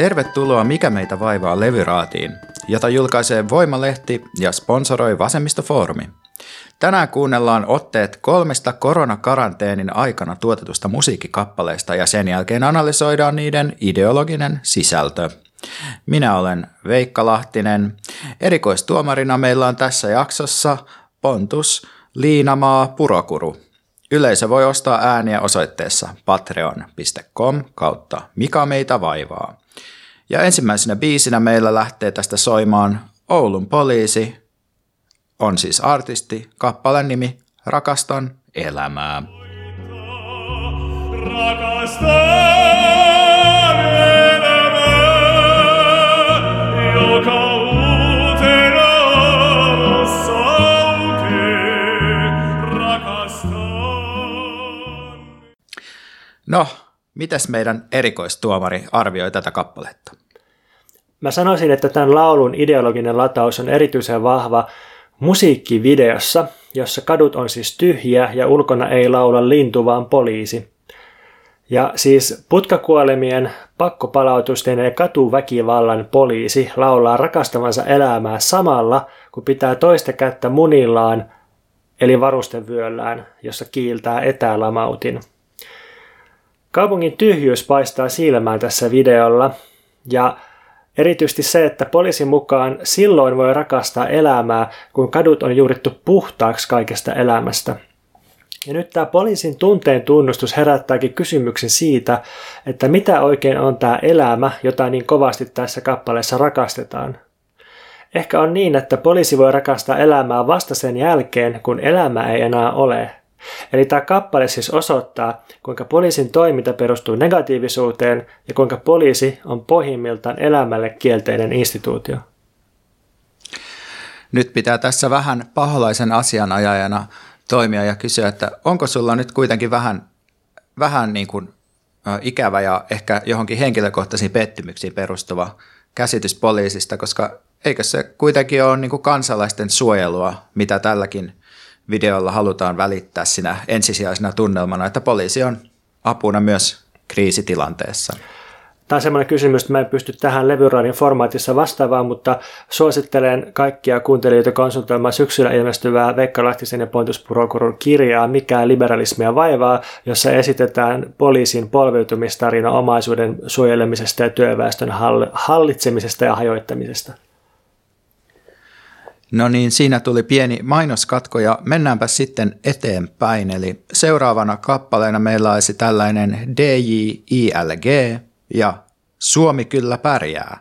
Tervetuloa Mikä meitä vaivaa -levyraatiin, jota julkaisee Voimalehti ja sponsoroi Vasemmistofoorumi. Tänään kuunnellaan otteet 3 koronakaranteenin aikana tuotetusta musiikkikappaleista ja sen jälkeen analysoidaan niiden ideologinen sisältö. Minä olen Veikka Lahtinen. Erikoistuomarina meillä on tässä jaksossa Pontus Liinamaa Purakuru. Yleisö voi ostaa ääniä osoitteessa patreon.com/mikä meitä vaivaa. Ja ensimmäisenä biisinä meillä lähtee tästä soimaan Oulun poliisi, on siis artisti, kappaleen nimi Rakastan elämää. Rakastan elämää, joka uutena alussa aukee. Rakastan. No, mitäs meidän erikoistuomari arvioi tätä kappaletta? Mä sanoisin, että tämän laulun ideologinen lataus on erityisen vahva musiikkivideossa, jossa kadut on siis tyhjiä ja ulkona ei laula lintu, vaan poliisi. Ja siis putkakuolemien, pakkopalautusten ja katuväkivallan poliisi laulaa rakastavansa elämää samalla, kun pitää toista kättä munillaan, eli varustevyöllään, jossa kiiltää etälamautin. Kaupungin tyhjyys paistaa silmään tässä videolla, ja erityisesti se, että poliisin mukaan silloin voi rakastaa elämää, kun kadut on juurittu puhtaaksi kaikesta elämästä. Ja nyt tämä poliisin tunteen tunnustus herättääkin kysymyksen siitä, että mitä oikein on tämä elämä, jota niin kovasti tässä kappaleessa rakastetaan. Ehkä on niin, että poliisi voi rakastaa elämää vasta sen jälkeen, kun elämä ei enää ole. Eli tämä kappale siis osoittaa, kuinka poliisin toiminta perustuu negatiivisuuteen ja kuinka poliisi on pohjimmiltaan elämälle kielteinen instituutio. Nyt pitää tässä vähän paholaisen asianajajana toimia ja kysyä, että onko sulla nyt kuitenkin vähän niin kuin ikävä ja ehkä johonkin henkilökohtaisiin pettymyksiin perustuva käsitys poliisista, koska eikö se kuitenkin ole niin kuin kansalaisten suojelua, mitä tälläkin videolla halutaan välittää sinä ensisijaisena tunnelmana, että poliisi on apuna myös kriisitilanteessa. Tämä on semmoinen kysymys, että mä en pysty tähän levyraadin formaatissa vastaavaan, mutta suosittelen kaikkia kuuntelijoita konsultoimaan syksyllä ilmestyvää Veikka Lahtisen ja Pontus Purokurun kirjaa Mikä liberalismia vaivaa, jossa esitetään poliisin polveutumistarina omaisuuden suojelemisesta ja työväestön hallitsemisesta ja hajoittamisesta. No niin, siinä tuli pieni mainoskatko ja mennäänpä sitten eteenpäin. Eli seuraavana kappaleena meillä olisi tällainen DJ ILG ja Suomi kyllä pärjää.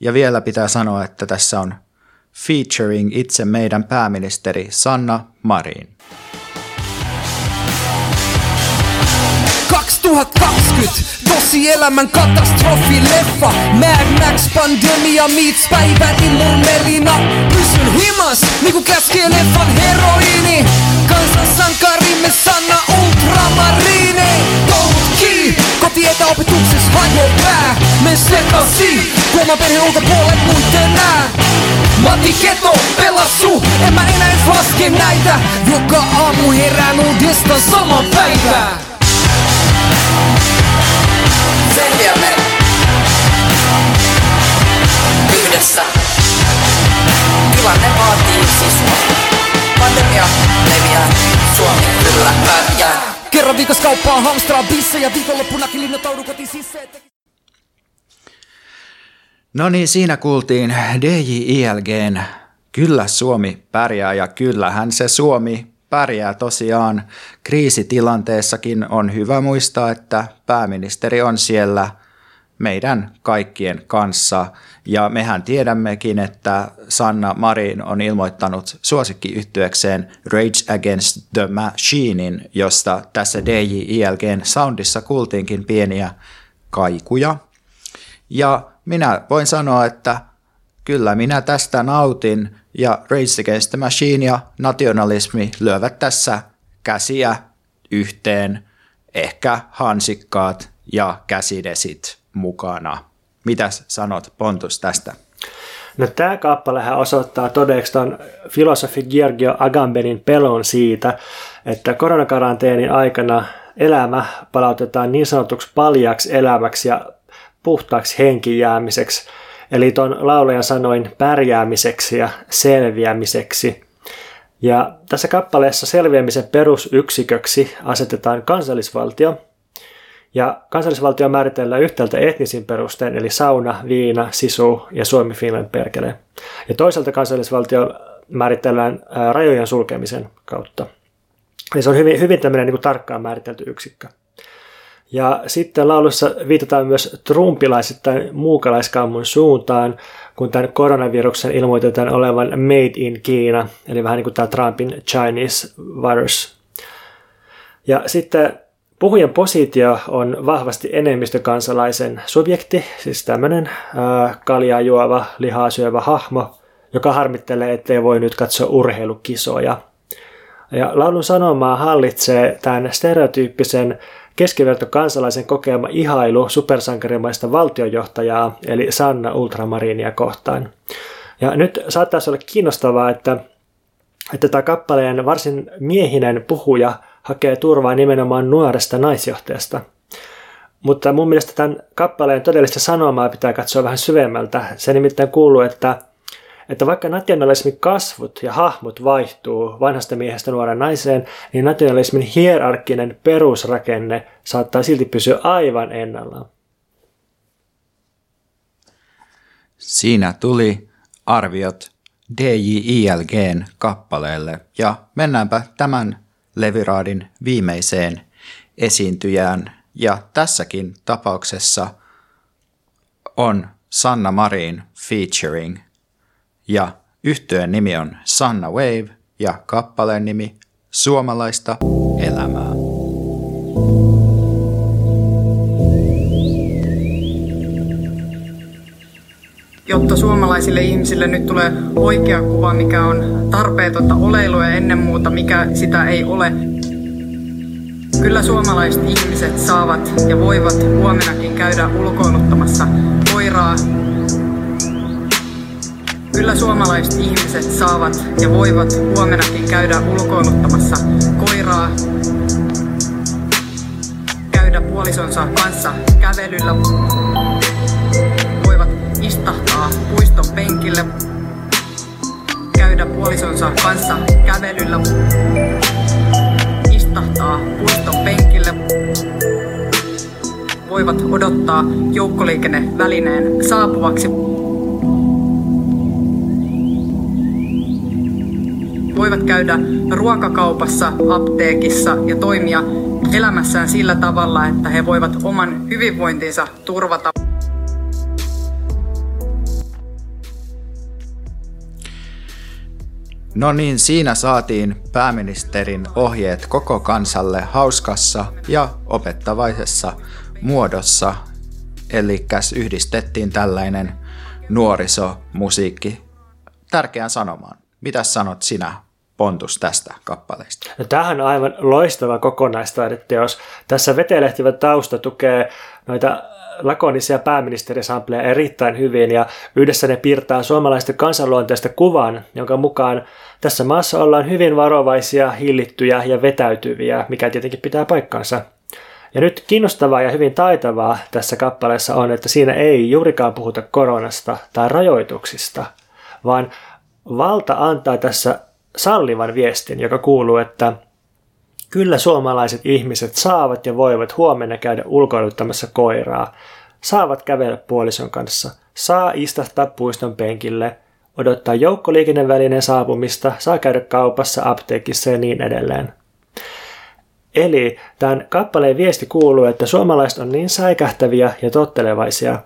Ja vielä pitää sanoa, että tässä on featuring itse meidän pääministeri Sanna Marin. 2020, tosielämän katastrofileffa, Mad Max pandemia meets päivän immumerina. Pysyn himas, niinku käskee leffan heroiini. Kansansankarimme Sanna Ultramarine. Koulut kiinni, koti etäopetuksessa hajoo pää. Men sekasi, kuoman perhe ulkopuolet muuten nää. Matti Keto, pelastu, en mä enää edes laske näitä. Joka aamu herään uudestaan saman päivää. Selviämme yhdessä. Tilanne vaatii sisua. Pandemia leviää. Suomi kyllä pärjää. Kerran viikossa kauppaa hamstraa bissejä. Viikonloppunakin linnoitaudu kotiin sisseet. No niin, siinä kuultiin DJ ILG:n Kyllä Suomi pärjää, ja kyllähän se Suomi pärjää tosiaan. Kriisitilanteessakin on hyvä muistaa, että pääministeri on siellä meidän kaikkien kanssa. Ja mehän tiedämmekin, että Sanna Marin on ilmoittanut suosikkiyhtyekseen Rage Against the Machinein, josta tässä DJ ILG:n soundissa kuultiinkin pieniä kaikuja. Ja minä voin sanoa, että kyllä minä tästä nautin, ja Rage Against the Machine ja nationalismi lyövät tässä käsiä yhteen, ehkä hansikkaat ja käsidesit mukana. Mitäs sanot, Pontus, tästä? No, tämä kappalehän osoittaa todeksi tuon filosofi Giorgio Agambenin pelon siitä, että koronakaranteenin aikana elämä palautetaan niin sanotuksi paljaksi elämäksi ja puhtaaksi henkijäämiseksi, eli tuon laulajan sanoin pärjäämiseksi ja selviämiseksi. Ja tässä kappaleessa selviämisen perusyksiköksi asetetaan kansallisvaltio, ja kansallisvaltio määritellään yhtäältä etnisin perustein, eli sauna, viina, sisu ja Suomi, Finland, perkele. Ja toisaalta kansallisvaltio määritellään rajojen sulkemisen kautta. Ja se on hyvin tämmöinen niin kuin tarkkaan määritelty yksikkö. Ja sitten laulussa viitataan myös trumpilaisittain muukalaiskammun suuntaan, kun tämän koronaviruksen ilmoitetaan olevan made in Kiina, eli vähän niin kuin tämä Trumpin Chinese virus. Ja sitten puhujan positio on vahvasti enemmistökansalaisen subjekti, siis tämmöinen kaljaa juova, lihaa syövä hahmo, joka harmittelee, ettei voi nyt katsoa urheilukisoja. Ja laulun sanomaa hallitsee tämän stereotyyppisen keskivertokansalaisen kokema ihailu supersankarimaista valtionjohtajaa, eli Sanna Ultramarinia kohtaan. Ja nyt saattaisi olla kiinnostavaa, että tämä kappaleen varsin miehinen puhuja hakee turvaa nimenomaan nuoresta naisjohtajasta. Mutta mun mielestä tämän kappaleen todellista sanomaa pitää katsoa vähän syvemmältä. Se nimittäin kuuluu, että vaikka nationalismin kasvut ja hahmot vaihtuu vanhasta miehestä nuoren naiseen, niin nationalismin hierarkkinen perusrakenne saattaa silti pysyä aivan ennallaan. Siinä tuli arviot DJ ILG:n kappaleelle ja mennäänpä tämän leviraadin viimeiseen esiintyjään. Ja tässäkin tapauksessa on Sanna Marin featuring. Ja yhtyeen nimi on Sanna Wave ja kappaleen nimi Suomalaista elämää. Jotta suomalaisille ihmisille nyt tulee oikea kuva, mikä on tarpeetonta oleilua ja ennen muuta, mikä sitä ei ole. Kyllä suomalaiset ihmiset saavat ja voivat huomenakin käydä ulkoiluttamassa koiraa. Kyllä suomalaiset ihmiset saavat ja voivat huomenakin käydä ulkoiluttamassa koiraa. Käydä puolisonsa kanssa kävelyllä. Voivat istahtaa puiston penkille. Käydä puolisonsa kanssa kävelyllä. Istahtaa puiston penkille. Voivat odottaa joukkoliikennevälineen saapuvaksi. Voivat käydä ruokakaupassa, apteekissa ja toimia elämässään sillä tavalla, että he voivat oman hyvinvointinsa turvata. No niin, siinä saatiin pääministerin ohjeet koko kansalle hauskassa ja opettavaisessa muodossa. Elikkäs yhdistettiin tällainen nuorisomusiikki tärkeään sanomaan. Mitäs sanot sinä, Pontus, tästä kappaleesta? No, tämähän on aivan loistava kokonaistaideteos. Tässä vetelehtivä tausta tukee noita lakonisia pääministerisampleja erittäin hyvin, ja yhdessä ne piirtää suomalaisesta kansanluonteesta kuvan, jonka mukaan tässä maassa ollaan hyvin varovaisia, hillittyjä ja vetäytyviä, mikä tietenkin pitää paikkansa. Ja nyt kiinnostavaa ja hyvin taitavaa tässä kappaleessa on, että siinä ei juurikaan puhuta koronasta tai rajoituksista, vaan valta antaa tässä sallivan viestin, joka kuuluu, että kyllä suomalaiset ihmiset saavat ja voivat huomenna käydä ulkoiluttamassa koiraa, saavat kävellä puolison kanssa, saa istahtaa puiston penkille, odottaa joukkoliikennevälineen saapumista, saa käydä kaupassa, apteekissa ja niin edelleen. Eli tämän kappaleen viesti kuuluu, että suomalaiset on niin säikähtäviä ja tottelevaisia,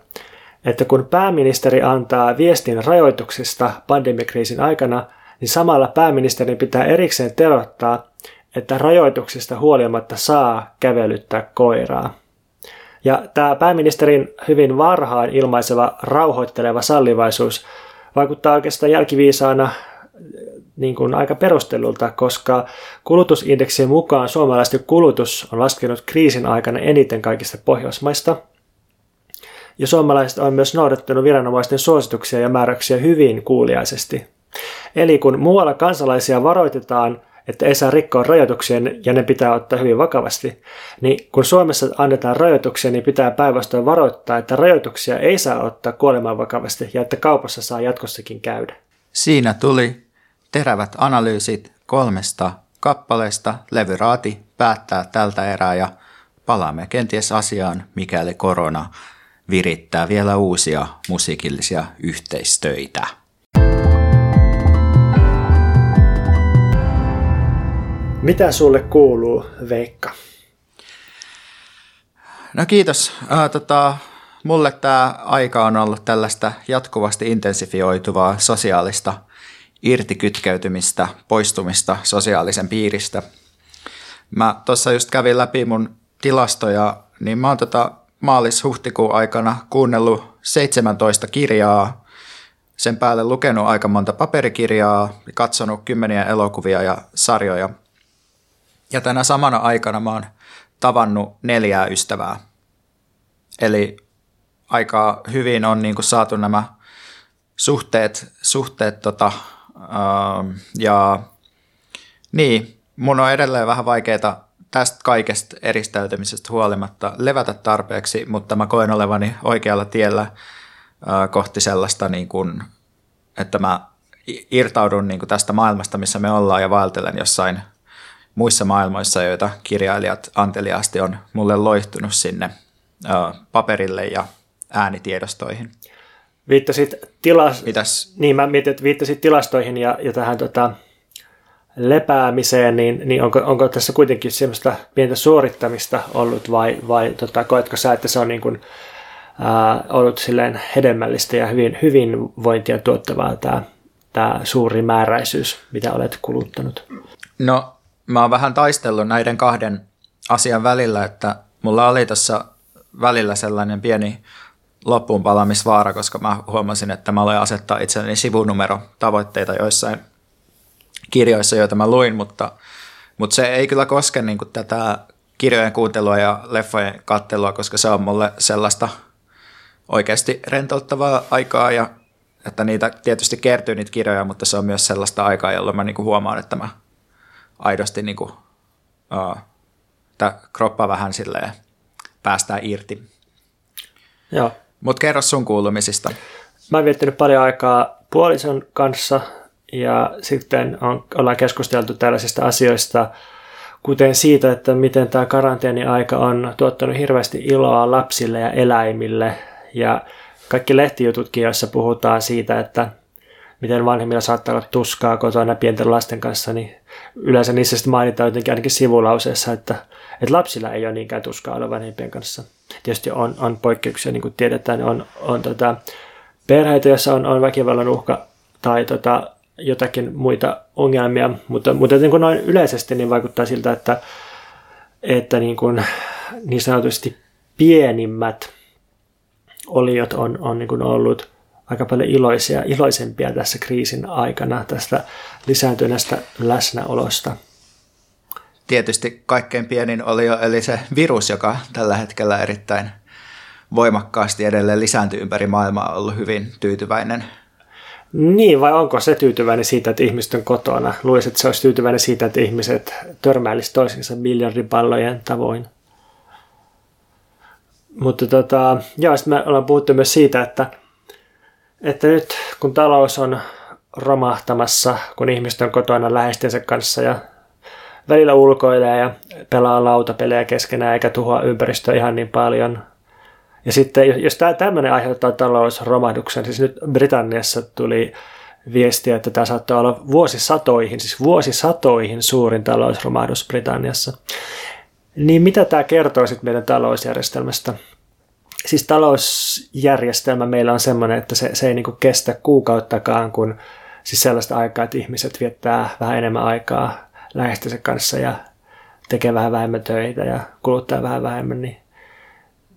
että kun pääministeri antaa viestin rajoituksista pandemikriisin aikana, niin samalla pääministerin pitää erikseen teroittaa, että rajoituksista huolimatta saa kävelyttää koiraa. Ja tämä pääministerin hyvin varhaan ilmaiseva rauhoitteleva sallivaisuus vaikuttaa oikeastaan jälkiviisaana niin kuin aika perustelulta, koska kulutusindeksin mukaan suomalaisten kulutus on laskenut kriisin aikana eniten kaikista Pohjoismaista. Ja suomalaiset on myös noudattanut viranomaisten suosituksia ja määräyksiä hyvin kuuliaisesti. Eli kun muualla kansalaisia varoitetaan, että ei saa rikkoa rajoituksia ja ne pitää ottaa hyvin vakavasti, niin kun Suomessa annetaan rajoituksia, niin pitää päinvastoin varoittaa, että rajoituksia ei saa ottaa kuolemaan vakavasti ja että kaupassa saa jatkossakin käydä. Siinä tuli terävät analyysit 3 kappaleesta. Levyraati päättää tältä erää ja palaamme kenties asiaan, mikäli korona virittää vielä uusia musiikillisia yhteistöitä. Mitä sulle kuuluu, Veikka? No kiitos. Mulle tämä aika on ollut tällaista jatkuvasti intensifioituvaa sosiaalista irtikytkeytymistä, poistumista sosiaalisen piiristä. Mä tuossa just kävin läpi mun tilastoja, niin mä oon maalis-huhtikuun aikana kuunnellut 17 kirjaa, sen päälle lukenut aika monta paperikirjaa, katsonut kymmeniä elokuvia ja sarjoja. Ja tänä samana aikana mä oon tavannut 4 ystävää. Eli aika hyvin on niinku saatu nämä suhteet ja niin, mun on edelleen vähän vaikeeta tästä kaikesta eristäytymisestä huolimatta levätä tarpeeksi, mutta mä koen olevani oikealla tiellä kohti sellaista, niin kuin, että mä irtaudun niin kuin tästä maailmasta, missä me ollaan ja vaeltelen jossain muissa maailmoissa, joita kirjailijat anteliaasti on mulle loihtunut sinne paperille ja äänitiedostoihin. Viittasit tilastoihin ja tähän lepäämiseen, niin onko tässä kuitenkin semmoista pientä suorittamista ollut vai koetko sä, että se on niin kuin, ollut silleen hedelmällistä ja hyvinvointia tuottavaa tämä suuri määräisyys, mitä olet kuluttanut? No mä oon vähän taistellut näiden 2 asian välillä, että mulla oli tässä välillä sellainen pieni loppuunpalaamisvaara, koska mä huomasin, että mä aloin asettaa itselleni sivunumerotavoitteita joissain kirjoissa, joita mä luin, mutta se ei kyllä koske niin kuin tätä kirjojen kuuntelua ja leffojen kattelua, koska se on mulle sellaista oikeasti rentouttavaa aikaa, ja että niitä tietysti kertyy niitä kirjoja, mutta se on myös sellaista aikaa, jolloin mä niin kuin huomaan, että mä aidosti niin kuin, tää kroppa vähän silleen päästään irti. Joo. Mut kerro sun kuulumisista. Mä oon viettänyt paljon aikaa puolison kanssa ja sitten ollaan keskusteltu tällaisista asioista, kuten siitä, että miten tämä karanteeni-aika on tuottanut hirveästi iloa lapsille ja eläimille. Ja kaikki lehtijututkin, joissa puhutaan siitä, että miten vanhemmilla saattaa olla tuskaa kotona pienten lasten kanssa, niin yleensä niissä sitten mainitaan jotenkin ainakin sivulauseessa, että lapsilla ei ole niinkään tuskaa olla vanhempien kanssa. Tietysti on poikkeuksia, niin kuin tiedetään, on perheitä, joissa on väkivallan uhka tai jotakin muita ongelmia, mutta niin kuin noin yleisesti niin vaikuttaa siltä, että niin sanotusti pienimmät oliot on niin kuin ollut aika paljon iloisempia tässä kriisin aikana, tästä lisääntyneestä läsnäolosta. Tietysti kaikkein pienin olio, eli se virus, joka tällä hetkellä erittäin voimakkaasti edelleen lisääntyy ympäri maailmaa, on ollut hyvin tyytyväinen. Niin, vai onko se tyytyväinen siitä, että ihmiset on kotona? Luulisin, että se olisi tyytyväinen siitä, että ihmiset törmäilisi toisensa miljardipallojen tavoin. Mutta sitten me ollaan puhuttu myös siitä, että nyt kun talous on romahtamassa, kun ihmiset on kotona läheistensä kanssa ja välillä ulkoilee ja pelaa lautapelejä keskenään eikä tuhoa ympäristöä ihan niin paljon. Ja sitten jos tämmöinen aiheuttaa talousromahduksen, siis nyt Britanniassa tuli viestiä, että tämä saattaa olla vuosisatoihin suurin talousromahdus Britanniassa. Niin mitä tämä kertoo sitten meidän talousjärjestelmästä? Siis talousjärjestelmä meillä on semmoinen, että se ei niinku kestä kuukauttakaan, kun siis sellaista aikaa, että ihmiset viettää vähän enemmän aikaa läheistensä kanssa ja tekee vähän vähemmän töitä ja kuluttaa vähän vähemmän. Niin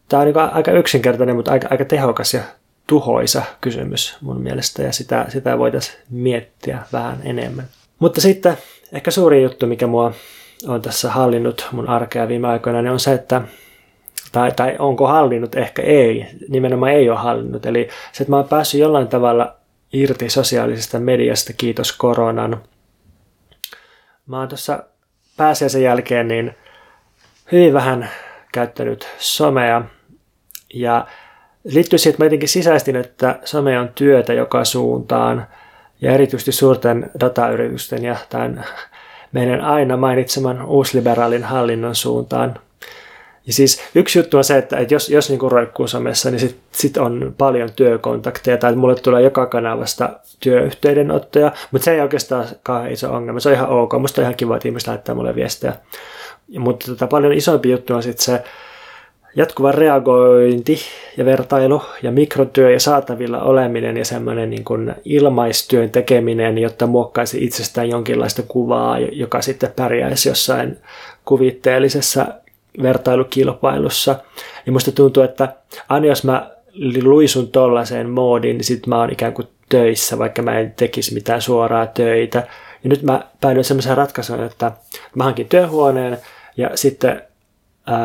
tämä on niinku aika yksinkertainen, mutta aika tehokas ja tuhoisa kysymys mun mielestä, ja sitä voitaisiin miettiä vähän enemmän. Mutta sitten ehkä suuri juttu, mikä mua on tässä hallinnut mun arkea viime aikoina, niin on se, että tai onko hallinnut, ehkä ei, nimenomaan ei ole hallinnut. Eli se, että mä oon päässyt jollain tavalla irti sosiaalisesta mediasta, kiitos koronan. Mä oon tuossa pääsiäisen jälkeen niin hyvin vähän käyttänyt somea. Ja liittyy siihen, että mä jotenkin sisäistin, että some on työtä joka suuntaan. Ja erityisesti suurten datayritysten ja tämän meidän aina mainitseman uusliberaalin hallinnon suuntaan. Ja siis yksi juttu on se, että jos niin kuin roikkuu somessa, niin sit on paljon työkontakteja tai mulle tulee joka kanavasta työyhteydenottoja, mutta se ei oikeastaan iso ongelma. Se on ihan ok. Musta on ihan kiva, että ihmiset laittaa mulle viestejä. Mutta paljon isompi juttu on sitten se jatkuva reagointi ja vertailu ja mikrotyö ja saatavilla oleminen ja semmoinen niin kuin ilmaistyön tekeminen, jotta muokkaisi itsestään jonkinlaista kuvaa, joka sitten pärjäisi jossain kuvitteellisessa vertailukilpailussa. Ja musta tuntuu, että aina jos mä luisun tollaiseen moodiin, niin sit mä oon ikään kuin töissä, vaikka mä en tekisi mitään suoraa töitä. Ja nyt mä päädyin semmoiseen ratkaisuun, että mä hankin työhuoneen ja sitten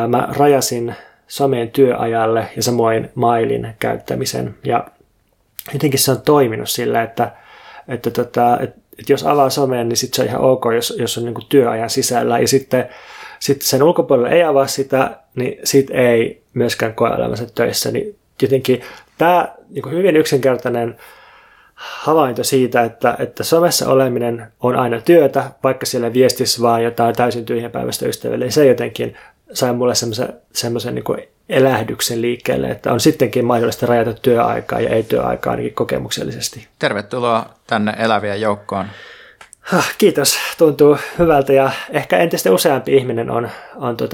mä rajasin someen työajalle ja samoin mailin käyttämisen. Ja jotenkin se on toiminut sillä, että jos avaa someen, niin sit se on ihan ok, jos on niin kuin työajan sisällä. Ja sitten sen ulkopuolella ei avaa sitä, niin sitten ei myöskään koe olevansa töissä. Niin jotenkin tämä niin kuin hyvin yksinkertainen havainto siitä, että somessa oleminen on aina työtä, vaikka siellä viestissä vaan jotain täysin tyhjänpäiväistä ystävälle. Se jotenkin sai mulle semmoisen niin kuin elähdyksen liikkeelle, että on sittenkin mahdollista rajata työaikaa ja ei työaikaa ainakin kokemuksellisesti. Tervetuloa tänne elävien joukkoon. Kiitos. Tuntuu hyvältä ja ehkä entistä useampi ihminen on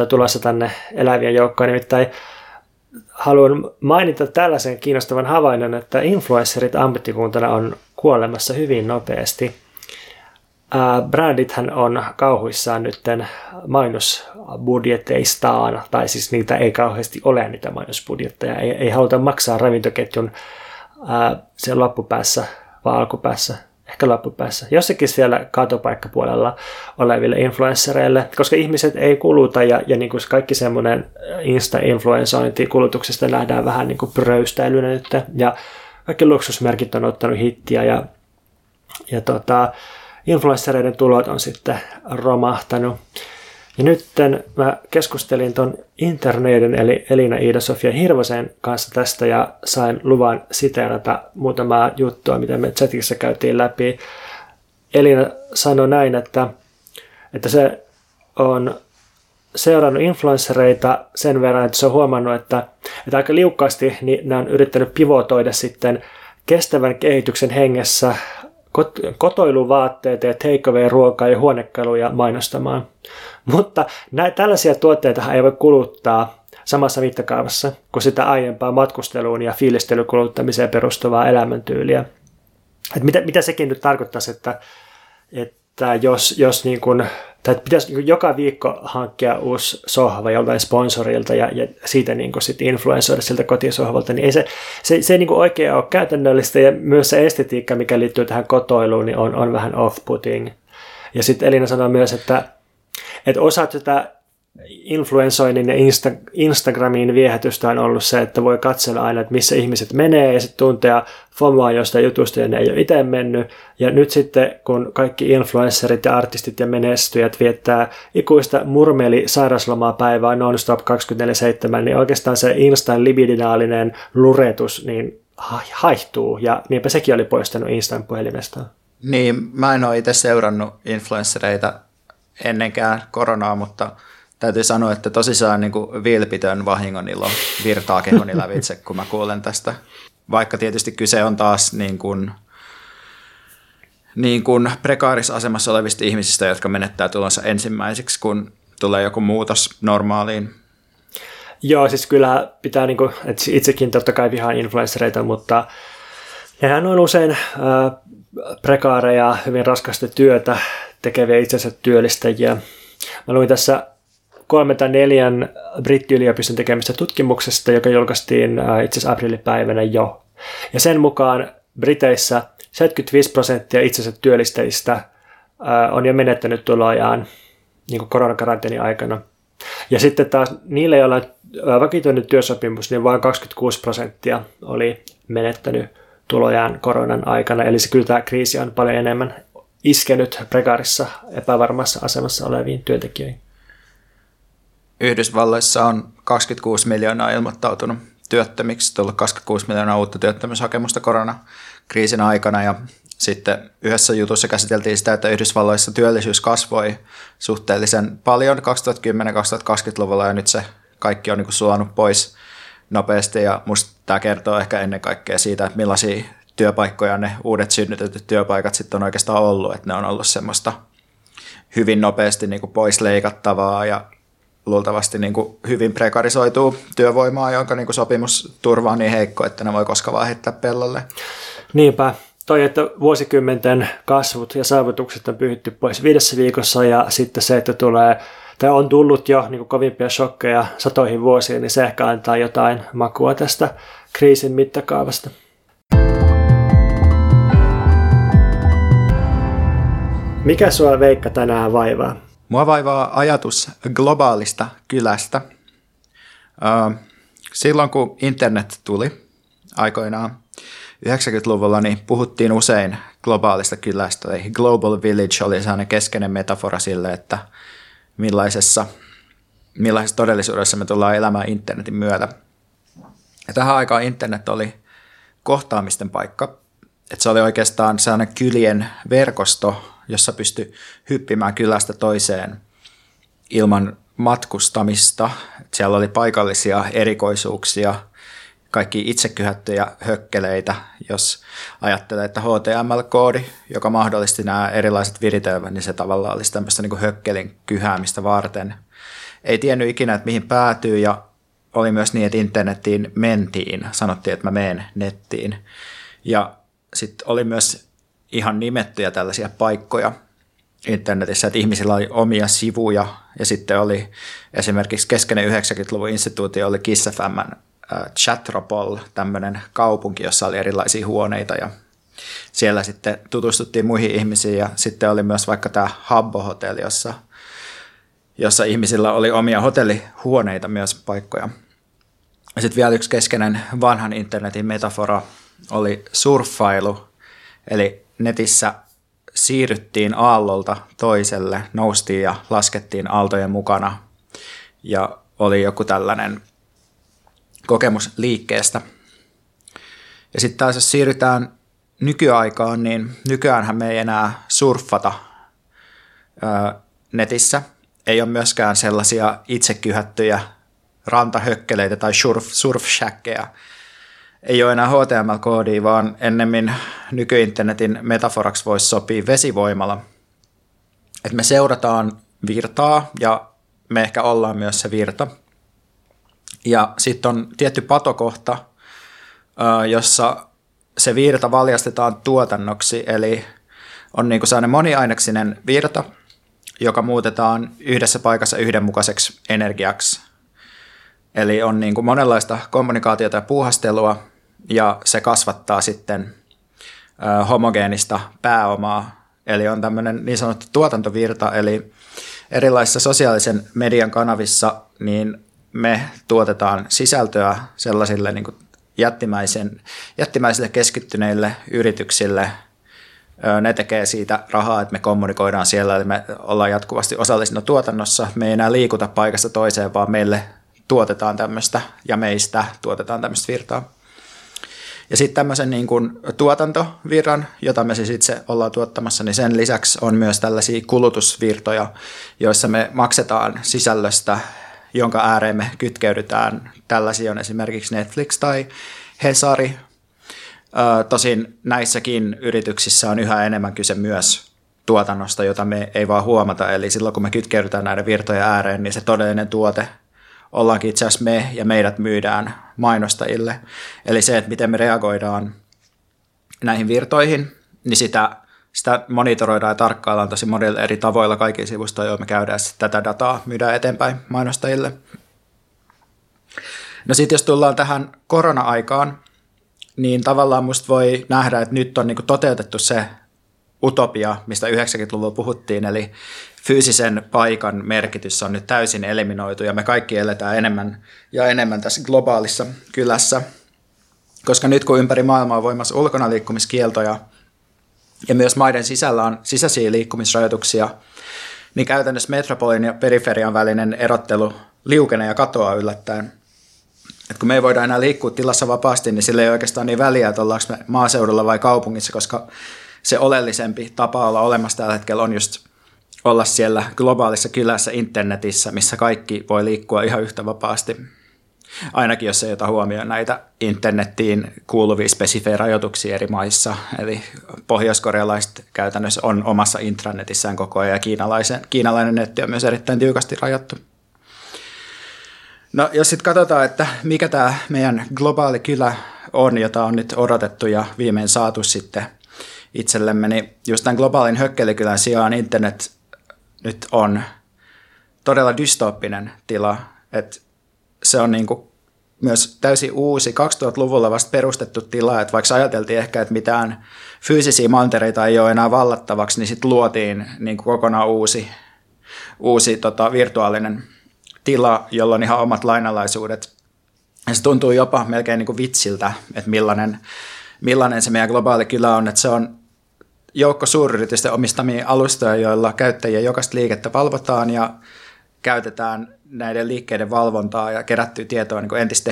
tulossa tänne elävien joukkoon. Nimittäin haluan mainita tällaisen kiinnostavan havainnon, että influencerit ammattikuntana on kuolemassa hyvin nopeasti. Brändithän on kauhuissaan nytten mainosbudjeteistaan, tai siis niitä ei kauheasti ole niitä mainosbudjetteja. Ei haluta maksaa ravintoketjun sen loppupäässä vai alkupäässä. Ehkä loppupäässä. Jossakin siellä katopaikkapuolella oleville influenssereille, koska ihmiset ei kuluta ja niin kuin kaikki semmoinen insta-influensointi kulutuksesta nähdään vähän niin kuin pröystäilynä nyt. Ja kaikki luksusmerkit on ottanut hittiä ja influenssereiden tulot on sitten romahtanut. Ja nyt mä keskustelin ton interneiden eli Elina Iida-Sofia Hirvosen kanssa tästä ja sain luvan siteerata muutamaa juttua, mitä me chatissä käytiin läpi. Elina sanoi näin, että se on seurannut influenssereita sen verran, että se on huomannut, että aika liukkaasti niin ne on yrittänyt pivotoida sitten kestävän kehityksen hengessä kotoiluvaatteita ja takeaway-ruokaa ja huonekaluja mainostamaan. Mutta tällaisia tuotteita ei voi kuluttaa samassa mittakaavassa kuin sitä aiempaa matkusteluun ja fiilistelykuluttamiseen perustuvaa elämäntyyliä. Et mitä sekin nyt tarkoittaisi, että jos niin kun, tai pitäisi niin kun joka viikko hankkia uusi sohva joltain sponsorilta ja siitä niin kun sit influensoida siltä kotisohvalta, niin se ei niin kun oikein ole käytännöllistä ja myös se estetiikka, mikä liittyy tähän kotoiluun, niin on vähän off-putting. Ja sitten Elina sanoi myös, että osa tätä influensoinnin ja Instagramiin viehätystä on ollut se, että voi katsella aina, että missä ihmiset menee ja sitten tuntea FOMOa jostain jutusta ja ne ei ole itse mennyt. Ja nyt sitten, kun kaikki influencerit ja artistit ja menestyjät viettää ikuista murmeli-sairaslomaa päivää non-stop 24/7, niin oikeastaan se Instan libidinaalinen luretus niin haihtuu ja niinpä sekin oli poistanut Instan puhelimestaan. Niin, mä en ole itse seurannut influenssereita ennenkään koronaa, mutta täytyy sanoa, että tosissaan niin kuin vilpitön vahingon ilo virtaa kehoni lävitse, kun mä kuulen tästä. Vaikka tietysti kyse on taas niin kuin prekaarissa asemassa olevista ihmisistä, jotka menettää tulonsa ensimmäiseksi, kun tulee joku muutos normaaliin. Joo, siis kyllä pitää, niin kuin, että itsekin totta kai vihaan influenssereita, mutta nehän on usein prekaareja, hyvin raskasta työtä tekeviä itsensä työllistäjiä. Mä luin tässä 3 tai 4 brittiyliopiston tekemistä tutkimuksesta, joka julkaistiin itse asiassa aprillipäivänä jo. Ja sen mukaan Briteissä 75% itsensä työllistäjistä on jo menettänyt tulojaan niin kuin koronakaranteeni aikana. Ja sitten taas niillä, joilla on vakituinen työsopimus, niin vain 26% oli menettänyt tulojaan koronan aikana. Eli se kyllä tämä kriisi on paljon enemmän iskenyt prekaarissa epävarmassa asemassa oleviin työntekijöihin. Yhdysvalloissa on 26 miljoonaa ilmoittautunut työttömiksi, tullut 26 miljoonaa uutta työttömyyshakemusta koronakriisin aikana, ja sitten yhdessä jutussa käsiteltiin sitä, että Yhdysvalloissa työllisyys kasvoi suhteellisen paljon 2010-2020-luvulla, ja nyt se kaikki on niin kuin sulanut pois nopeasti, ja musta tämä kertoo ehkä ennen kaikkea siitä, että millaisia työpaikkoja ne uudet synnytetyt työpaikat sitten on oikeastaan ollut, että ne on ollut semmoista hyvin nopeasti niin kuin pois leikattavaa ja luultavasti niin kuin hyvin prekarisoituu työvoimaa, jonka niin kuin sopimusturva on niin heikko, että ne voi koskaan vaan heittää pellalle. Niinpä. Toi, että vuosikymmenten kasvut ja saavutukset on pyyhitty pois 5 viikossa, ja sitten se, että tulee, tai on tullut jo niin kuin kovimpia shokkeja satoihin vuosiin, niin se ehkä antaa jotain makua tästä kriisin mittakaavasta. Mikä sua, Veikka, tänään vaivaa? Mua vaivaa ajatus globaalista kylästä. Silloin kun internet tuli aikoinaan 90-luvulla, niin puhuttiin usein globaalista kylästä. Eli global village oli sellainen keskeinen metafora sille, että millaisessa todellisuudessa me tullaan elämään internetin myötä. Ja tähän aikaan internet oli kohtaamisten paikka. Et se oli oikeastaan sellainen kylien verkosto, jossa pystyi hyppimään kylästä toiseen ilman matkustamista. Et siellä oli paikallisia erikoisuuksia, kaikki itsekyhättyjä hökkeleitä, jos ajattelee, että HTML-koodi, joka mahdollisti nämä erilaiset viritelmät, niin se tavallaan olisi tämmöistä niin kuin hökkelin kyhäämistä varten. Ei tiennyt ikinä, että mihin päätyy, ja oli myös niin, että internetiin mentiin. Sanottiin, että mä menen nettiin. Ja sitten oli myös ihan nimettyjä tällaisia paikkoja internetissä, että ihmisillä oli omia sivuja, ja sitten oli esimerkiksi keskeinen 90-luvun instituutio oli Kiss FM:n Chatropol, tämmöinen kaupunki, jossa oli erilaisia huoneita, ja siellä sitten tutustuttiin muihin ihmisiin, ja sitten oli myös vaikka tämä Habbo-hotelli, jossa ihmisillä oli omia hotellihuoneita myös paikkoja. Ja sitten vielä yksi keskeinen vanhan internetin metafora oli surffailu, eli netissä siirryttiin aallolta toiselle, noustiin ja laskettiin aaltojen mukana, ja oli joku tällainen kokemus liikkeestä. Ja sitten taas jos siirrytään nykyaikaan, niin nykyäänhän me ei enää surffata netissä. Ei ole myöskään sellaisia itsekyhättyjä rantahökkeleitä tai surfshackeja. Ei ole enää HTML-koodia, vaan ennemmin nykyinternetin metaforaksi voisi sopia vesivoimala. Et me seurataan virtaa ja me ehkä ollaan myös se virta. Ja sitten on tietty patokohta, jossa se virta valjastetaan tuotannoksi, eli on niin kuin sellainen moniaineksinen virta, joka muutetaan yhdessä paikassa yhdenmukaiseksi energiaksi. Eli on niin kuin monenlaista kommunikaatiota ja puuhastelua, ja se kasvattaa sitten homogeenista pääomaa, eli on tämmöinen niin sanottu tuotantovirta, eli erilaisissa sosiaalisen median kanavissa niin me tuotetaan sisältöä sellaisille niin kuin jättimäisille keskittyneille yrityksille. Ne tekee siitä rahaa, että me kommunikoidaan siellä, eli me ollaan jatkuvasti osallisina tuotannossa. Me ei enää liikuta paikasta toiseen, vaan meille tuotetaan tämmöistä ja meistä tuotetaan tämmöistä virtaa. Ja sitten tämmöisen niin kuin tuotantovirran, jota me siis itse ollaan tuottamassa, niin sen lisäksi on myös tällaisia kulutusvirtoja, joissa me maksetaan sisällöstä, jonka ääreen me kytkeydytään. Tällaisia on esimerkiksi Netflix tai Hesari. Tosin näissäkin yrityksissä on yhä enemmän kyse myös tuotannosta, jota me ei vaan huomata. Eli silloin kun me kytkeydytään näiden virtojen ääreen, niin se todellinen tuote ollaankin itse asiassa me, ja meidät myydään mainostajille. Eli se, että miten me reagoidaan näihin virtoihin, niin sitä monitoroidaan ja tarkkaillaan tosi monilla eri tavoilla kaikilla sivustoilla, joilla me käydään tätä dataa, myydään eteenpäin mainostajille. No sitten jos tullaan tähän korona-aikaan, niin tavallaan musta voi nähdä, että nyt on niinku toteutettu se utopia, mistä 90-luvulla puhuttiin, eli fyysisen paikan merkitys on nyt täysin eliminoitu, ja me kaikki eletään enemmän ja enemmän tässä globaalissa kylässä, koska nyt kun ympäri maailmaa on voimassa ulkonaliikkumiskieltoja, ja myös maiden sisällä on sisäisiä liikkumisrajoituksia, niin käytännössä metropolin ja periferian välinen erottelu liukenee ja katoaa yllättäen. Et kun me ei voida enää liikkua tilassa vapaasti, niin sillä ei oikeastaan niin väliä, että ollaanko me maaseudulla vai kaupungissa, koska se oleellisempi tapa olla olemassa tällä hetkellä on just olla siellä globaalissa kylässä internetissä, missä kaikki voi liikkua ihan yhtä vapaasti. Ainakin jos ei ota huomioon näitä internettiin kuuluvia spesifejä rajoituksia eri maissa. Eli pohjoiskorealaiset käytännössä on omassa intranetissään koko ajan ja kiinalainen netti on myös erittäin tiukasti rajattu. No jos sitten katsotaan, että mikä tämä meidän globaali kylä on, jota on nyt odotettu ja viimein saatu sitten itsellemme, niin just tämän globaalin hökkelikylän sijaan internet nyt on todella dystooppinen tila, että se on niin kuin myös täysin uusi, 2000-luvulla vasta perustettu tila, että vaikka ajateltiin ehkä, että mitään fyysisiä mantereita ei ole enää vallattavaksi, niin sitten luotiin niin kuin kokonaan uusi virtuaalinen tila, jolla on ihan omat lainalaisuudet. Ja se tuntuu jopa melkein niin kuin vitsiltä, että millainen se meidän globaali kylä on, että se on joukko suuryritysten omistamia alustoja, joilla käyttäjien jokaista liikettä valvotaan ja käytetään näiden liikkeiden valvontaa ja kerättyä tietoa niin kuin entistä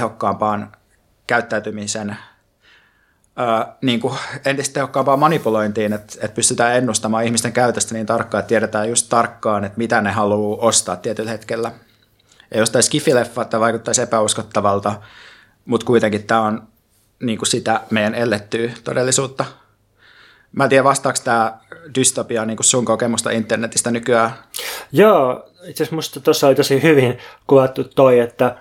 tehokkaampaan manipulointiin, että pystytään ennustamaan ihmisten käytöstä niin tarkkaan, että tiedetään just tarkkaan, että mitä ne haluaa ostaa tietyllä hetkellä. Ja jostain skifileffa, että vaikuttaisi epäuskottavalta, mutta kuitenkin tämä on niin kuin sitä meidän ellettyä todellisuutta. Mä en tiedä, vastaako tämä dystopia niin kuin sun kokemusta internetistä nykyään? Joo, itse asiassa musta tuossa oli tosi hyvin kuvattu toi, että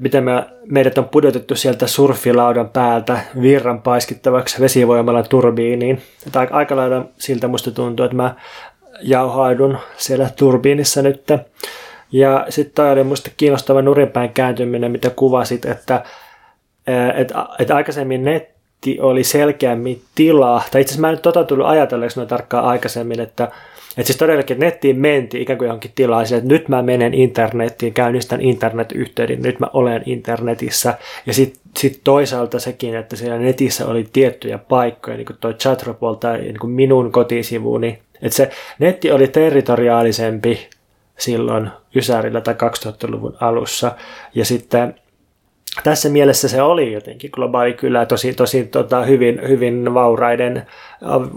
miten meidät on pudotettu sieltä surfilaudan päältä virran paiskittavaksi vesivoimalan turbiiniin. Että aika lailla siltä musta tuntuu, että mä jauhaudun siellä turbiinissa nyt. Ja sitten toi oli musta kiinnostava nurinpäin kääntyminen, mitä kuvasit, että aikaisemmin netti oli selkeämmin tilaa, tai itse asiassa mä en nyt tullut ajatelleeksi noin tarkkaan aikaisemmin, että siis todellakin nettiin mentiin ikään kuin johonkin tilaan, sillä, että nyt mä menen internettiin, käynnistän internet-yhteyden, nyt mä olen internetissä, ja sitten toisaalta sekin, että siellä netissä oli tiettyjä paikkoja, niin kuin toi Chatropol tai niin kuin minun kotisivuni, että se netti oli territoriaalisempi silloin ysärillä tai 2000-luvun alussa, ja sitten tässä mielessä se oli jotenkin globaali kylä, tosi hyvin vauraiden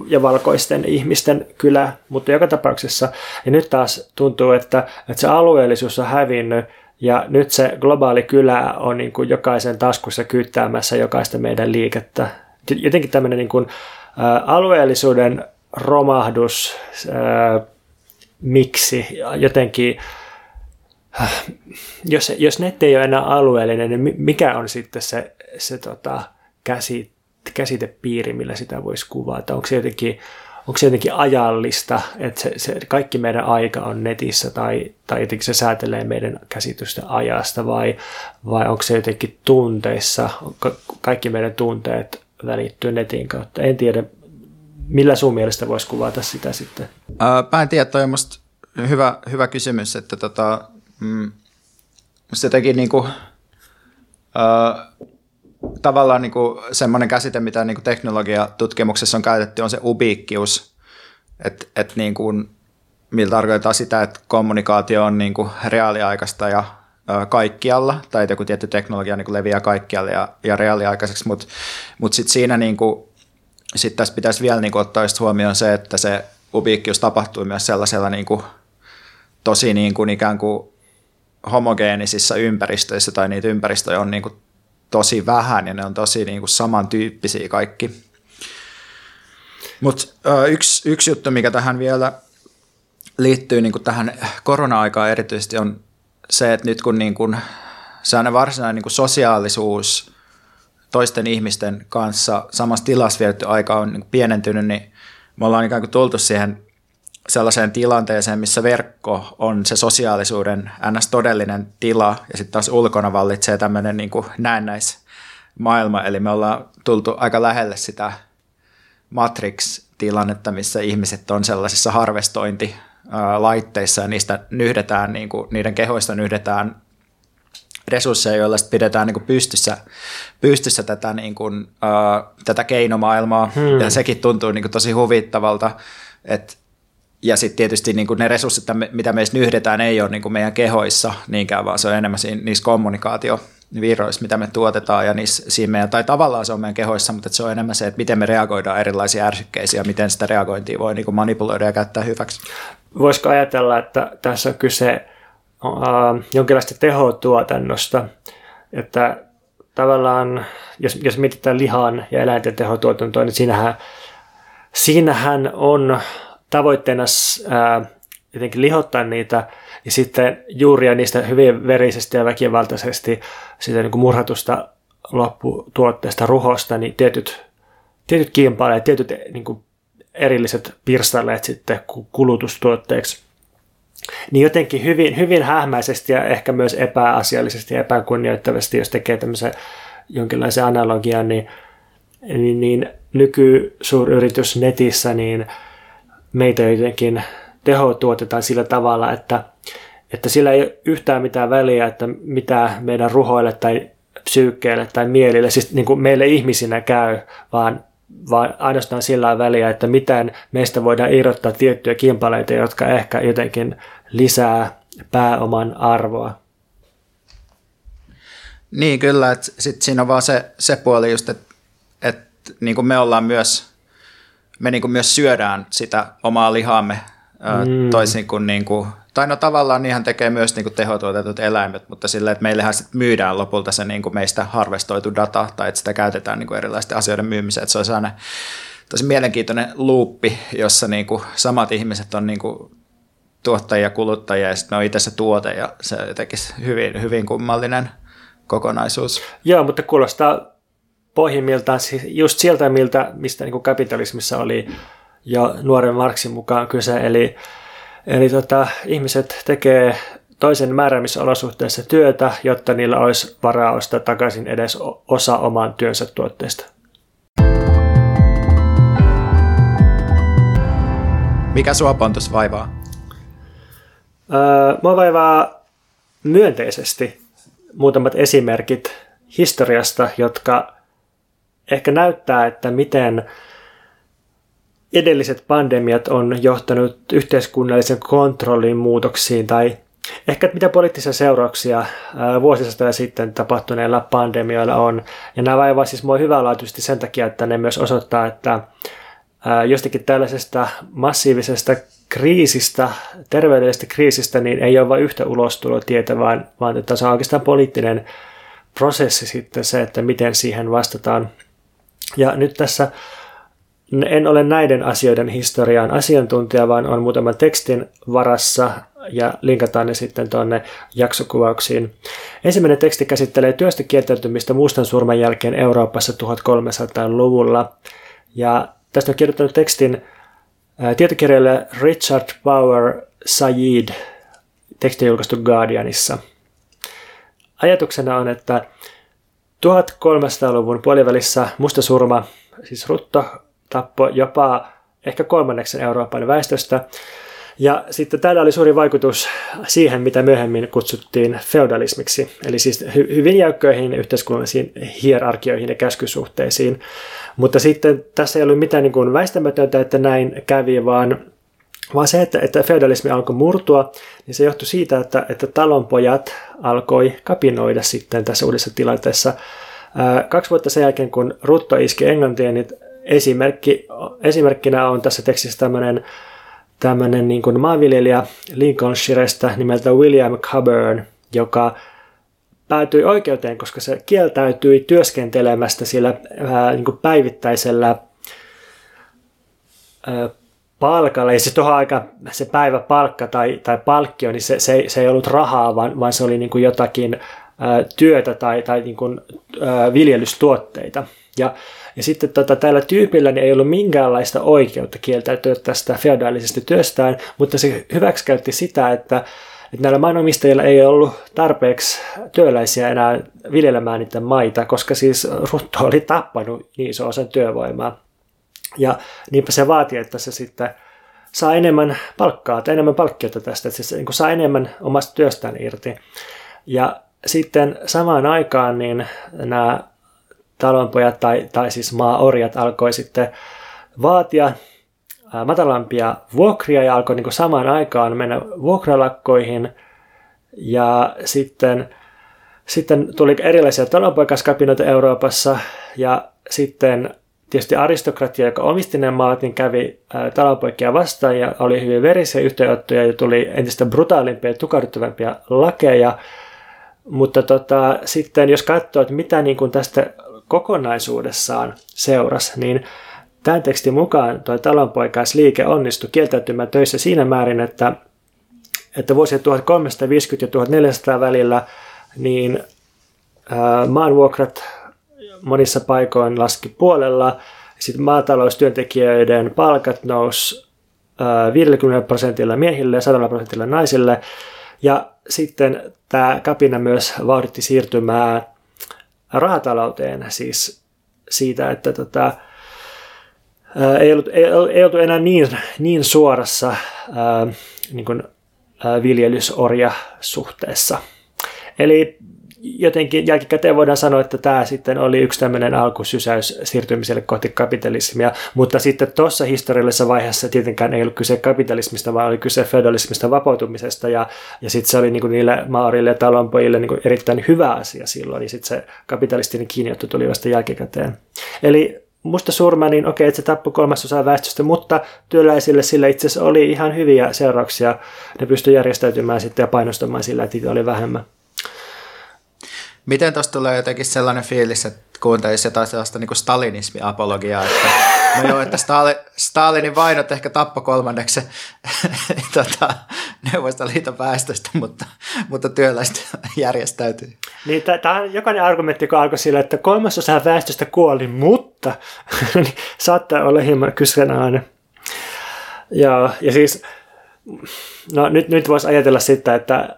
ja valkoisten ihmisten kylä, mutta joka tapauksessa. Ja nyt taas tuntuu, että se alueellisuus on hävinnyt ja nyt se globaali kylä on niin kuin jokaisen taskussa kyttäämässä jokaista meidän liikettä. Jotenkin tämmöinen niin kuin alueellisuuden romahdus, miksi jotenkin. Jos netti ei ole enää alueellinen, niin mikä on sitten se käsitepiiri, millä sitä voisi kuvata? Onko se jotenkin ajallista, että se kaikki meidän aika on netissä tai jotenkin se säätelee meidän käsitysten ajasta vai onko se jotenkin tunteissa, kaikki meidän tunteet välittyy netin kautta? En tiedä, millä sun mielestä voisi kuvata sitä sitten? Mä en tiedä, toi on musta hyvä kysymys, että musta jotenkin niinku, tavallaan niinku semmoinen käsite, mitä niinku teknologiatutkimuksessa on käytetty, on se ubiikkius, et niinku, millä tarkoitetaan sitä, että kommunikaatio on niinku reaaliaikaista ja kaikkialla, tai joku tietty teknologia niinku leviää kaikkialle ja reaaliaikaiseksi, mut sit siinä niinku, sit tässä pitäisi vielä niinku ottaa just huomioon se, että se ubiikkius tapahtuu myös sellaisella niinku, tosi niin kuin ikään kuin homogeenisissa ympäristöissä, tai niitä ympäristöjä on niin kuin tosi vähän ja ne on tosi niin kuin samantyyppisiä kaikki. Mutta yksi juttu, mikä tähän vielä liittyy niin kuin tähän korona-aikaan erityisesti, on se, että nyt kun niin kuin sellainen varsinainen niin kuin sosiaalisuus toisten ihmisten kanssa samassa tilassa vietetty aika on niin kuin pienentynyt, niin me ollaan ikään kuin tultu siihen sellaiseen tilanteeseen, missä verkko on se sosiaalisuuden ns-todellinen tila, ja sitten taas ulkona vallitsee tämmöinen niin kuin näennäismaailma, eli me ollaan tultu aika lähelle sitä Matrix-tilannetta, missä ihmiset on sellaisissa harvestointilaitteissa, ja niiden kehoista nyhdetään resursseja, joilla sitten pidetään niin pystyssä tätä, niin kuin, tätä keinomaailmaa, ja sekin tuntuu niin kuin tosi huvittavalta, että ja sitten tietysti niin ne resurssit, mitä meistä yhdetään, ei ole niin meidän kehoissa niinkään, vaan se on enemmän niissä kommunikaatiovirroissa, mitä me tuotetaan. Ja niissä meidän, tai tavallaan se on meidän kehoissa, mutta se on enemmän se, että miten me reagoidaan erilaisiin ärsykkeisiin ja miten sitä reagointia voi niin manipuloida ja käyttää hyväksi. Voisiko ajatella, että tässä on kyse jonkinlaista tehotuotannosta, että tavallaan jos mietitään lihan ja eläinten tehotuotantoa, niin siinähän on tavoitteena jotenkin lihottaa niitä ja sitten juuria niistä hyvin verisesti ja väkivaltaisesti sitä niin kuin murhatusta lopputuotteesta, ruhosta, niin tietyt kimpaleet, tietyt niin kuin erilliset pirstaleet sitten kulutustuotteeksi. Niin jotenkin hyvin, hyvin hähmäisesti ja ehkä myös epäasiallisesti ja epäkunnioittavasti, jos tekee tämmöisen jonkinlaisen analogian, niin nykysuuryritys netissä, niin meitä jotenkin tehotuotetaan sillä tavalla, että sillä ei ole yhtään mitään väliä, että mitä meidän ruhoille tai psyykkeelle tai mielille, siis niin kuin meille ihmisinä käy, vaan ainoastaan sillä on väliä, että miten meistä voidaan irrottaa tiettyjä kimpaleita, jotka ehkä jotenkin lisää pääoman arvoa. Niin kyllä, että sit siinä on vaan se puoli just, että niin kuin me ollaan myös, me niin kuin myös syödään sitä omaa lihaamme toisin kuin, tai no tavallaan niinhän tekee myös niin kuin tehotuotetut eläimet, mutta sillä, että meillähän sitten myydään lopulta se niin kuin meistä harvestoitu data, tai että sitä käytetään niin kuin erilaisten asioiden myymiseen, että se on sellainen tosi mielenkiintoinen luuppi, jossa niin kuin samat ihmiset on niin kuin tuottajia ja kuluttajia, ja sitten ne on itse se tuote, ja se on jotenkin hyvin, hyvin kummallinen kokonaisuus. Joo, mutta kuulostaa pohjimmiltaan just sieltä, mistä niin kuin kapitalismissa oli jo nuoren Marxin mukaan kyse, eli ihmiset tekee toisen määräämisolosuhteessa työtä, jotta niillä olisi varaa ostaa takaisin edes osa oman työnsä tuotteista. Mikä sua, Pontus, vaivaa? Mua vaivaa myönteisesti muutamat esimerkit historiasta, jotka ehkä näyttää, että miten edelliset pandemiat on johtanut yhteiskunnallisen kontrollin muutoksiin, tai ehkä mitä poliittisia seurauksia vuosisatoja sitten tapahtuneilla pandemioilla on. Ja nämä vaivaa siis mua hyvänlaatuisesti sen takia, että ne myös osoittaa, että jostakin tällaisesta massiivisesta kriisistä, terveydellisestä kriisistä, niin ei ole vain yhtä ulostulotietä, vaan että se on oikeastaan poliittinen prosessi sitten se, että miten siihen vastataan. Ja nyt tässä en ole näiden asioiden historiaan asiantuntija, vaan on muutaman tekstin varassa ja linkataan ne sitten tuonne jaksokuvauksiin. Ensimmäinen teksti käsittelee työstä kieltäytymistä mustan surman jälkeen Euroopassa 1300-luvulla. Ja tästä on kirjoittanut tekstin tietokirjailija Richard Power Said. Teksti on julkaistu Guardianissa. Ajatuksena on, että 1300-luvun puolivälissä musta surma, siis rutto, tappoi jopa ehkä 3% Euroopan väestöstä. Ja sitten täällä oli suuri vaikutus siihen, mitä myöhemmin kutsuttiin feudalismiksi, eli siis hyvin jäykköihin yhteiskunnallisiin hierarkioihin ja käskysuhteisiin. Mutta sitten tässä ei ollut mitään niin kuin väistämätöntä, että näin kävi, vaan se, että feudalismi alkoi murtua, niin se johtui siitä, että talonpojat alkoi kapinoida sitten tässä uudessa tilanteessa. 2 vuotta sen jälkeen, kun rutto iski Englantiin, niin esimerkkinä on tässä tekstissä tämmöinen niin kuin maanviljelijä Lincolnshirestä nimeltä William Cabern, joka päätyi oikeuteen, koska se kieltäytyi työskentelemästä sillä niin kuin päivittäisellä palkalla, ja siis tuohon aikaan se päiväpalkka tai palkkio, niin se ei ollut rahaa, vaan se oli niin kuin jotakin työtä tai niin kuin, viljelystuotteita. Ja sitten tällä tyypillä niin ei ollut minkäänlaista oikeutta kieltäytyä tästä feudaalisesta työstään, mutta se hyväksikäytti sitä, että näillä maanomistajilla ei ollut tarpeeksi työläisiä enää viljelemään niitä maita, koska siis rutto oli tappanut niin iso osan työvoimaa. Ja niinpä se vaatii, että se sitten saa enemmän palkkiota tästä, että se saa enemmän omasta työstään irti. Ja sitten samaan aikaan niin nämä talonpojat tai siis maaorjat alkoi sitten vaatia matalampia vuokria ja alkoi niin samaan aikaan mennä vuokralakkoihin. Ja sitten tuli erilaisia talonpoikaskapinoita Euroopassa ja sitten tietysti aristokratia, joka omisti ne maat, niin kävi talonpoikia vastaan ja oli hyvin verisiä yhteenottoja ja tuli entistä brutaalimpia ja tukahduttavampia lakeja. Mutta sitten jos katsoo, että mitä niin kuin tästä kokonaisuudessaan seurasi, niin tämän tekstin mukaan tuo talonpoikaisliike onnistui kieltäytymään töissä siinä määrin, että vuosien 1350 ja 1400 välillä niin maanvuokrat monissa paikoin laski puolella, sitten maataloustyöntekijöiden palkat nousi 50% miehille ja 100% naisille, ja sitten tämä kapina myös vauhditti siirtymää rahatalouteen, siis siitä, että ei ollut enää niin suorassa niin kuin viljelysorja suhteessa. Eli jotenkin jälkikäteen voidaan sanoa, että tämä sitten oli yksi tämmöinen alkusysäys siirtymiselle kohti kapitalismia, mutta sitten tuossa historiallisessa vaiheessa tietenkään ei ollut kyse kapitalismista, vaan oli kyse feudalismista vapautumisesta, ja sitten se oli niinku niille maorille ja talonpojille niinku erittäin hyvä asia silloin, ja sitten se kapitalistinen kiinniotto tuli vasta jälkikäteen. Eli musta surma, niin okei, että se tappoi 3% väestöstä, mutta työläisille sillä itse asiassa oli ihan hyviä seurauksia, ne pystyi järjestäytymään sitten ja painostamaan sillä, että niitä oli vähemmän. Miten tuossa tulee jotenkin sellainen fiilis, että kuuntelisi jotain sellaista niin kuin stalinismi-apologiaa, että no joo, että Stalinin vainot ehkä tappoi 3% Neuvostoliiton väestöstä, mutta työläistä järjestäytyy. Niin, jokainen argumentti, joka alkoi sillä, että 3% väestöstä kuoli, mutta niin saattaa olla hieman kyseenalainen. Ja siis... No nyt voisi ajatella sitä, että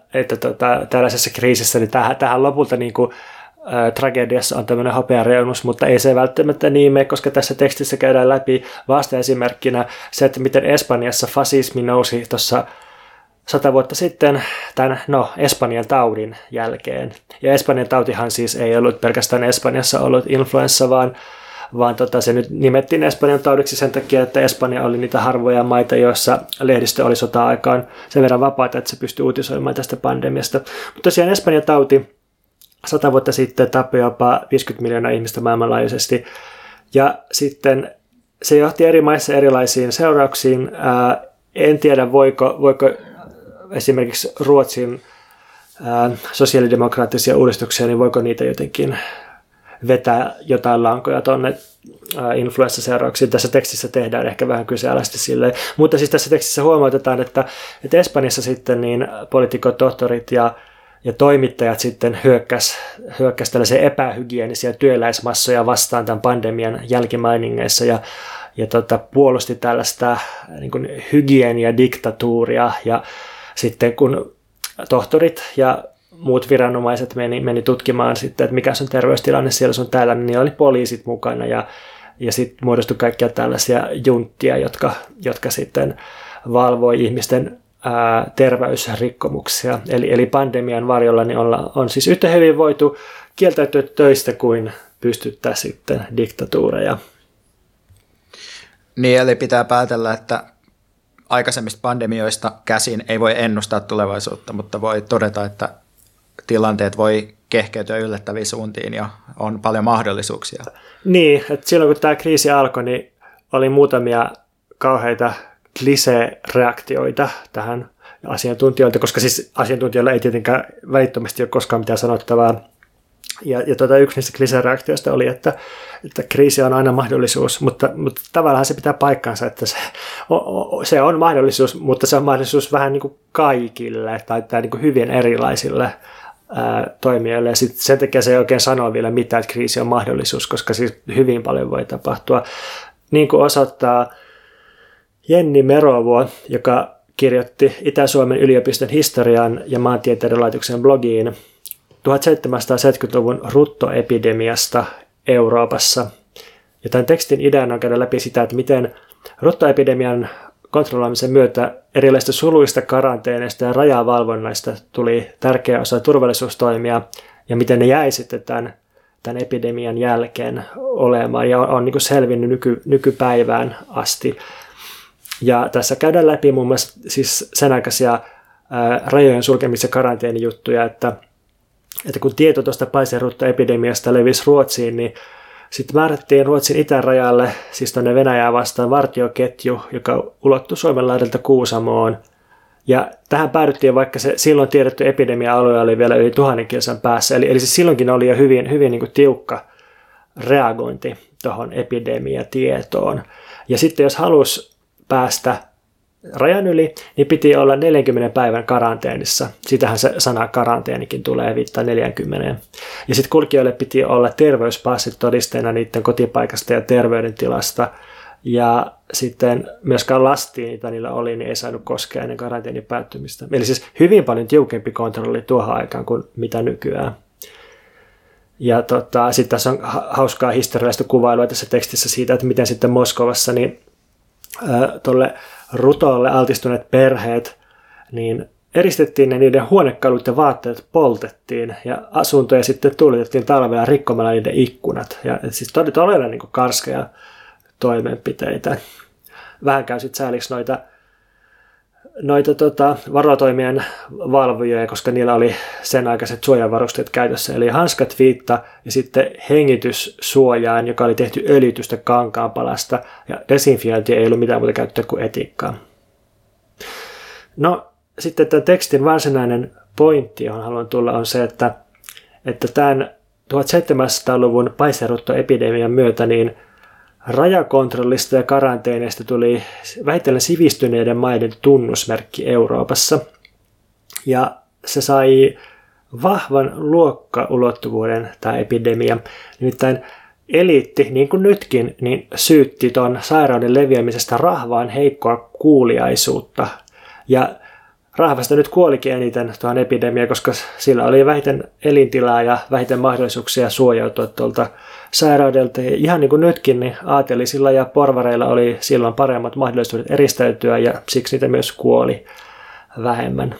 tällaisessa kriisissä niin tähän lopulta niin kuin, tragediassa on tämmöinen hopeareunus, mutta ei se välttämättä niin mene, koska tässä tekstissä käydään läpi vastaesimerkkinä se, että miten Espanjassa fasismi nousi tuossa 100 vuotta sitten tämän Espanjan taudin jälkeen. Ja Espanjan tautihan siis ei ollut pelkästään Espanjassa ollut influenssa, vaan se nyt nimettiin Espanjan taudiksi sen takia, että Espanja oli niitä harvoja maita, joissa lehdistö oli sota-aikaan sen verran vapaata, että se pystyi uutisoimaan tästä pandemiasta. Mutta tosiaan Espanjan tauti 100 vuotta sitten tappoi jopa 50 miljoonaa ihmistä maailmanlaajuisesti. Ja sitten se johti eri maissa erilaisiin seurauksiin. En tiedä, voiko esimerkiksi Ruotsin sosiaalidemokraattisia uudistuksia, niin voiko niitä jotenkin vetää jotain lankoja tuonne influenssaseurauksiin. Tässä tekstissä tehdään ehkä vähän kyseenalaisesti silleen. Mutta siis tässä tekstissä huomautetaan, että Espanjassa sitten niin poliitikot, tohtorit ja toimittajat sitten hyökkäsivät tällaisia epähygienisiä työläismassoja vastaan tämän pandemian jälkimainingeissa ja puolusti tällaista niin kuin hygieniadiktatuuria. Ja sitten kun tohtorit ja muut viranomaiset meni tutkimaan sitten, että mikä on terveystilanne siellä sun täällä, niin oli poliisit mukana ja sitten muodostui kaikkia tällaisia junttia, jotka sitten valvoi ihmisten terveysrikkomuksia. Eli pandemian varjolla niin on siis yhtä hyvin voitu kieltäytyä töistä kuin pystyttää sitten diktatuureja. Niin, eli pitää päätellä, että aikaisemmista pandemioista käsin ei voi ennustaa tulevaisuutta, mutta voi todeta, että tilanteet voi kehkeytyä yllättäviin suuntiin ja on paljon mahdollisuuksia. Niin, että silloin kun tämä kriisi alkoi, niin oli muutamia kauheita klisee-reaktioita tähän asiantuntijoilta, koska siis asiantuntijoilla ei tietenkään välittömästi ole koskaan mitään sanottavaa. Ja yksi niistä klisee-reaktioista oli, että kriisi on aina mahdollisuus, mutta tavallaan se pitää paikkansa, että se on mahdollisuus, mutta se on mahdollisuus vähän niin kuin kaikille tai niin kuin hyvin erilaisille toimijoille. Ja sit sen takia se ei oikein sanoa vielä mitään, että kriisi on mahdollisuus, koska siis hyvin paljon voi tapahtua. Niin kuin osoittaa Jenni Merovo, joka kirjoitti Itä-Suomen yliopiston historian ja maantieteiden laitoksen blogiin 1770-luvun ruttoepidemiasta Euroopassa. Ja tämän tekstin ideana on käydä läpi sitä, että miten ruttoepidemian kontrolloimisen myötä erilaisista suluista, karanteenista ja rajavalvonnaista tuli tärkeä osa turvallisuustoimia ja miten ne jäi sitten tämän epidemian jälkeen olemaan ja on niin kuin selvinnyt nykypäivään asti. Ja tässä käydään läpi muun muassa siis sen aikaisia rajojen sulkemis- ja karanteenijuttuja, että kun tieto tuosta paiseruttoepidemiasta levisi Ruotsiin, niin sitten määrättiin Ruotsin itärajalle, siis tuonne Venäjää vastaan, vartioketju, joka ulottui Suomenlahdelta Kuusamoon. Ja tähän päädyttiin, vaikka se silloin tiedetty epidemia-alue oli vielä yli 1000 kilsan päässä. Eli siis silloinkin oli jo hyvin niin kuin tiukka reagointi tuohon epidemiatietoon. Ja sitten jos halusi päästä rajan yli, niin piti olla 40 päivän karanteenissa. Sitähän se sana karanteenikin tulee, viittaa 40. Ja sitten kulkijoille piti olla terveyspassit todisteena niiden kotipaikasta ja terveydentilasta. Ja sitten myöskään lastiin, mitä niillä oli, niin ei saanut koskea ennen karanteenin päättymistä. Eli siis hyvin paljon tiukempi kontrolli tuohon aikaan kuin mitä nykyään. Ja sitten tässä on hauskaa historiallista kuvailua tässä tekstissä siitä, että miten sitten Moskovassa niin tuolle rutolle altistuneet perheet, niin eristettiin ja niiden huonekalut ja vaatteet poltettiin ja asuntoja sitten tuuletettiin talvella rikkomalla niiden ikkunat. Ja siis todella niin kuin karskeja toimenpiteitä. Vähän käy sitten sääliksi noita varotoimien valvojoja, koska niillä oli sen aikaiset suojavarusteet käytössä. Eli hanskat, viitta ja sitten hengityssuojaan, joka oli tehty öljytystä kankaanpalasta. Ja desinfiointi ei ollut mitään muuta käyttöä kuin etikkaa. No sitten tämän tekstin varsinainen pointti, johon haluan tulla, on se, että tämän 1700-luvun paiseruttoepidemian myötä niin rajakontrollista ja karanteeneista tuli vähitellen sivistyneiden maiden tunnusmerkki Euroopassa. Ja se sai vahvan luokkaulottuvuuden tämä epidemia. Nimittäin eliitti, niin kuin nytkin, niin syytti tuon sairauden leviämisestä rahvaan heikkoa kuuliaisuutta. Ja rahvasta nyt kuolikin eniten tuohon epidemiaan, koska sillä oli vähiten elintilaa ja vähiten mahdollisuuksia suojautua tuolta sairaudelta. Ja ihan niin kuin nytkin, niin aatelisilla ja porvareilla oli silloin paremmat mahdollisuudet eristäytyä ja siksi niitä myös kuoli vähemmän.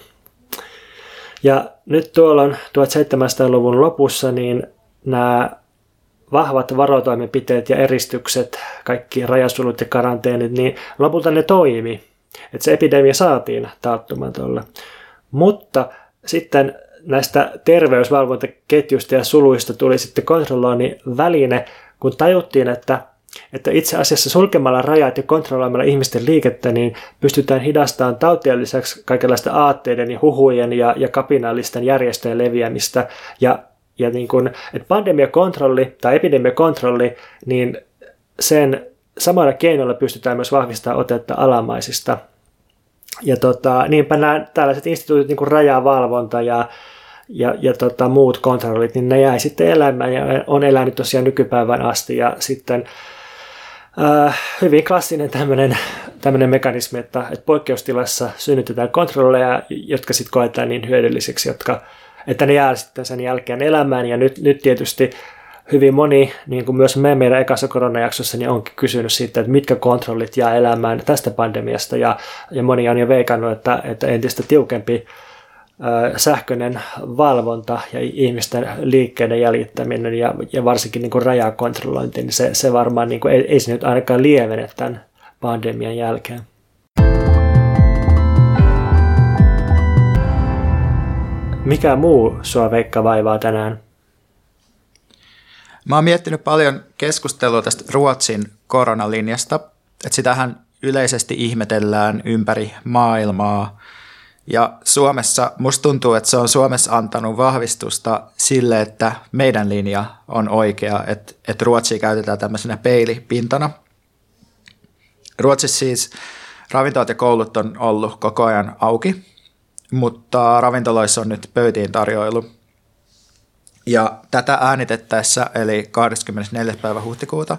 Ja nyt tuolla 1700-luvun lopussa niin nämä vahvat varotoimenpiteet ja eristykset, kaikki rajasulut ja karanteenit, niin lopulta ne toimi. Että se epidemia saatiin taattumaan tuolla. Mutta sitten näistä terveysvalvontaketjuista ja suluista tuli sitten kontrolloinnin väline, kun tajuttiin, että itse asiassa sulkemalla rajat ja kontrolloimalla ihmisten liikettä, niin pystytään hidastamaan tautien lisäksi kaikenlaista aatteiden ja huhujen ja kapinallisten järjestöjen leviämistä. Ja niin kun, että pandemiakontrolli tai epidemiakontrolli, niin sen samalla keinoilla pystytään myös vahvistamaan otetta alamaisista. Ja niinpä nämä tällaiset instituutit, niin kuin rajavalvonta ja muut kontrollit, niin ne jäi sitten elämään ja on elänyt tosiaan nykypäivän asti. Ja sitten hyvin klassinen tämmöinen mekanismi, että poikkeustilassa synnytetään kontrolleja, jotka sitten koetaan niin hyödyllisiksi, että ne jää sitten sen jälkeen elämään. Ja nyt tietysti hyvin moni, niin kuin myös meidän ekassa koronajaksossa, niin onkin kysynyt siitä, että mitkä kontrollit jää elämään tästä pandemiasta. Ja moni on jo veikannut, että entistä tiukempi sähköinen valvonta ja ihmisten liikkeiden jäljittäminen ja varsinkin niin kuin rajakontrollointi, niin se varmaan niin kuin, ei se nyt ainakaan lievene tämän pandemian jälkeen. Mikä muu sua, Veikka, vaivaa tänään? Mä oon miettinyt paljon keskustelua tästä Ruotsin koronalinjasta, että sitähän yleisesti ihmetellään ympäri maailmaa. Ja Suomessa, musta tuntuu, että se on Suomessa antanut vahvistusta sille, että meidän linja on oikea, että Ruotsia käytetään tämmöisenä peilipintana. Ruotsissa siis ravintolat ja koulut on ollut koko ajan auki, mutta ravintoloissa on nyt pöytiin tarjoilu. Ja tätä äänitettäessä, eli 24. päivä huhtikuuta,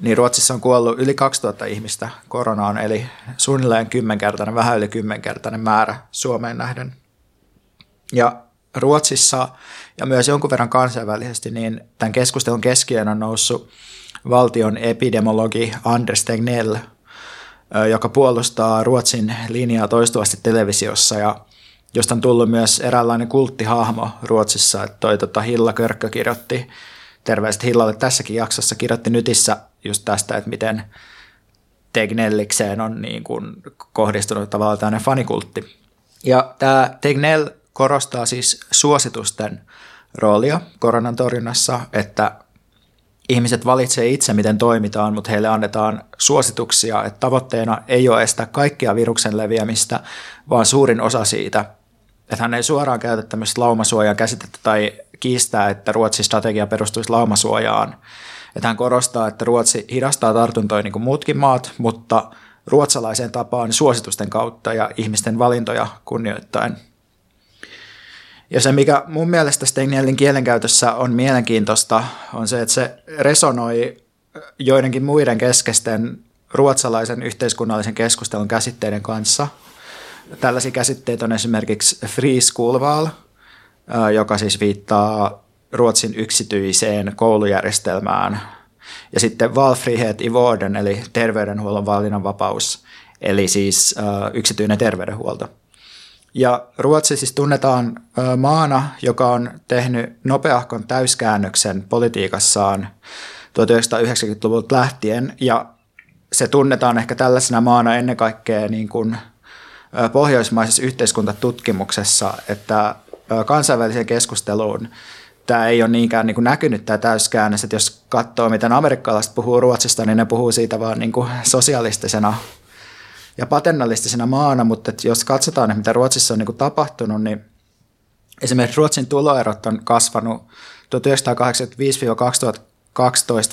niin Ruotsissa on kuollut yli 2000 ihmistä koronaan, eli suunnilleen vähän yli 10-kertainen määrä Suomeen nähden. Ja Ruotsissa ja myös jonkun verran kansainvälisesti, niin tämän keskustelun keskiöön on noussut valtion epidemiologi Anders Tegnell, joka puolustaa Ruotsin linjaa toistuvasti televisiossa ja josta on tullut myös eräänlainen kulttihahmo Ruotsissa. Että toi Hilla Körkkö kirjoitti, terveiset Hillalle tässäkin jaksossa, kirjoitti Nytissä just tästä, että miten Tegnellikseen on niin kuin kohdistunut tavallaan tämmöinen fanikultti. Ja tämä Tegnell korostaa siis suositusten roolia koronan torjunnassa, että ihmiset valitsee itse, miten toimitaan, mutta heille annetaan suosituksia, että tavoitteena ei ole estää kaikkia viruksen leviämistä, vaan suurin osa siitä. Että hän ei suoraan käytä tämmöistä laumasuojan käsitettä tai kiistää, että Ruotsin strategia perustuisi laumasuojaan. Että hän korostaa, että Ruotsi hidastaa tartuntoja niin kuin muutkin maat, mutta ruotsalaiseen tapaan suositusten kautta ja ihmisten valintoja kunnioittain. Ja se, mikä mun mielestä Tegnellin kielenkäytössä on mielenkiintoista, on se, että se resonoi joidenkin muiden keskeisten ruotsalaisen yhteiskunnallisen keskustelun käsitteiden kanssa. Tällaisia käsitteitä on esimerkiksi free schoolval, joka siis viittaa Ruotsin yksityiseen koulujärjestelmään. Ja sitten valfrihet i vården, eli terveydenhuollon valinnanvapaus, eli siis yksityinen terveydenhuolto. Ja Ruotsi siis tunnetaan maana, joka on tehnyt nopeahkon täyskäännöksen politiikassaan 1990-luvulta lähtien. Ja se tunnetaan ehkä tällaisena maana ennen kaikkea niin kuin pohjoismaisessa yhteiskuntatutkimuksessa, että kansainväliseen keskusteluun tämä ei ole niinkään niin kuin näkynyt tämä täyskäännös. Että jos katsoo, miten amerikkalaiset puhuu Ruotsista, niin ne puhuu siitä vaan niin kuin sosialistisena ja paternalistisena maana, mutta jos katsotaan, että mitä Ruotsissa on niin kuin tapahtunut, niin esimerkiksi Ruotsin tuloerot on kasvanut 1985-2012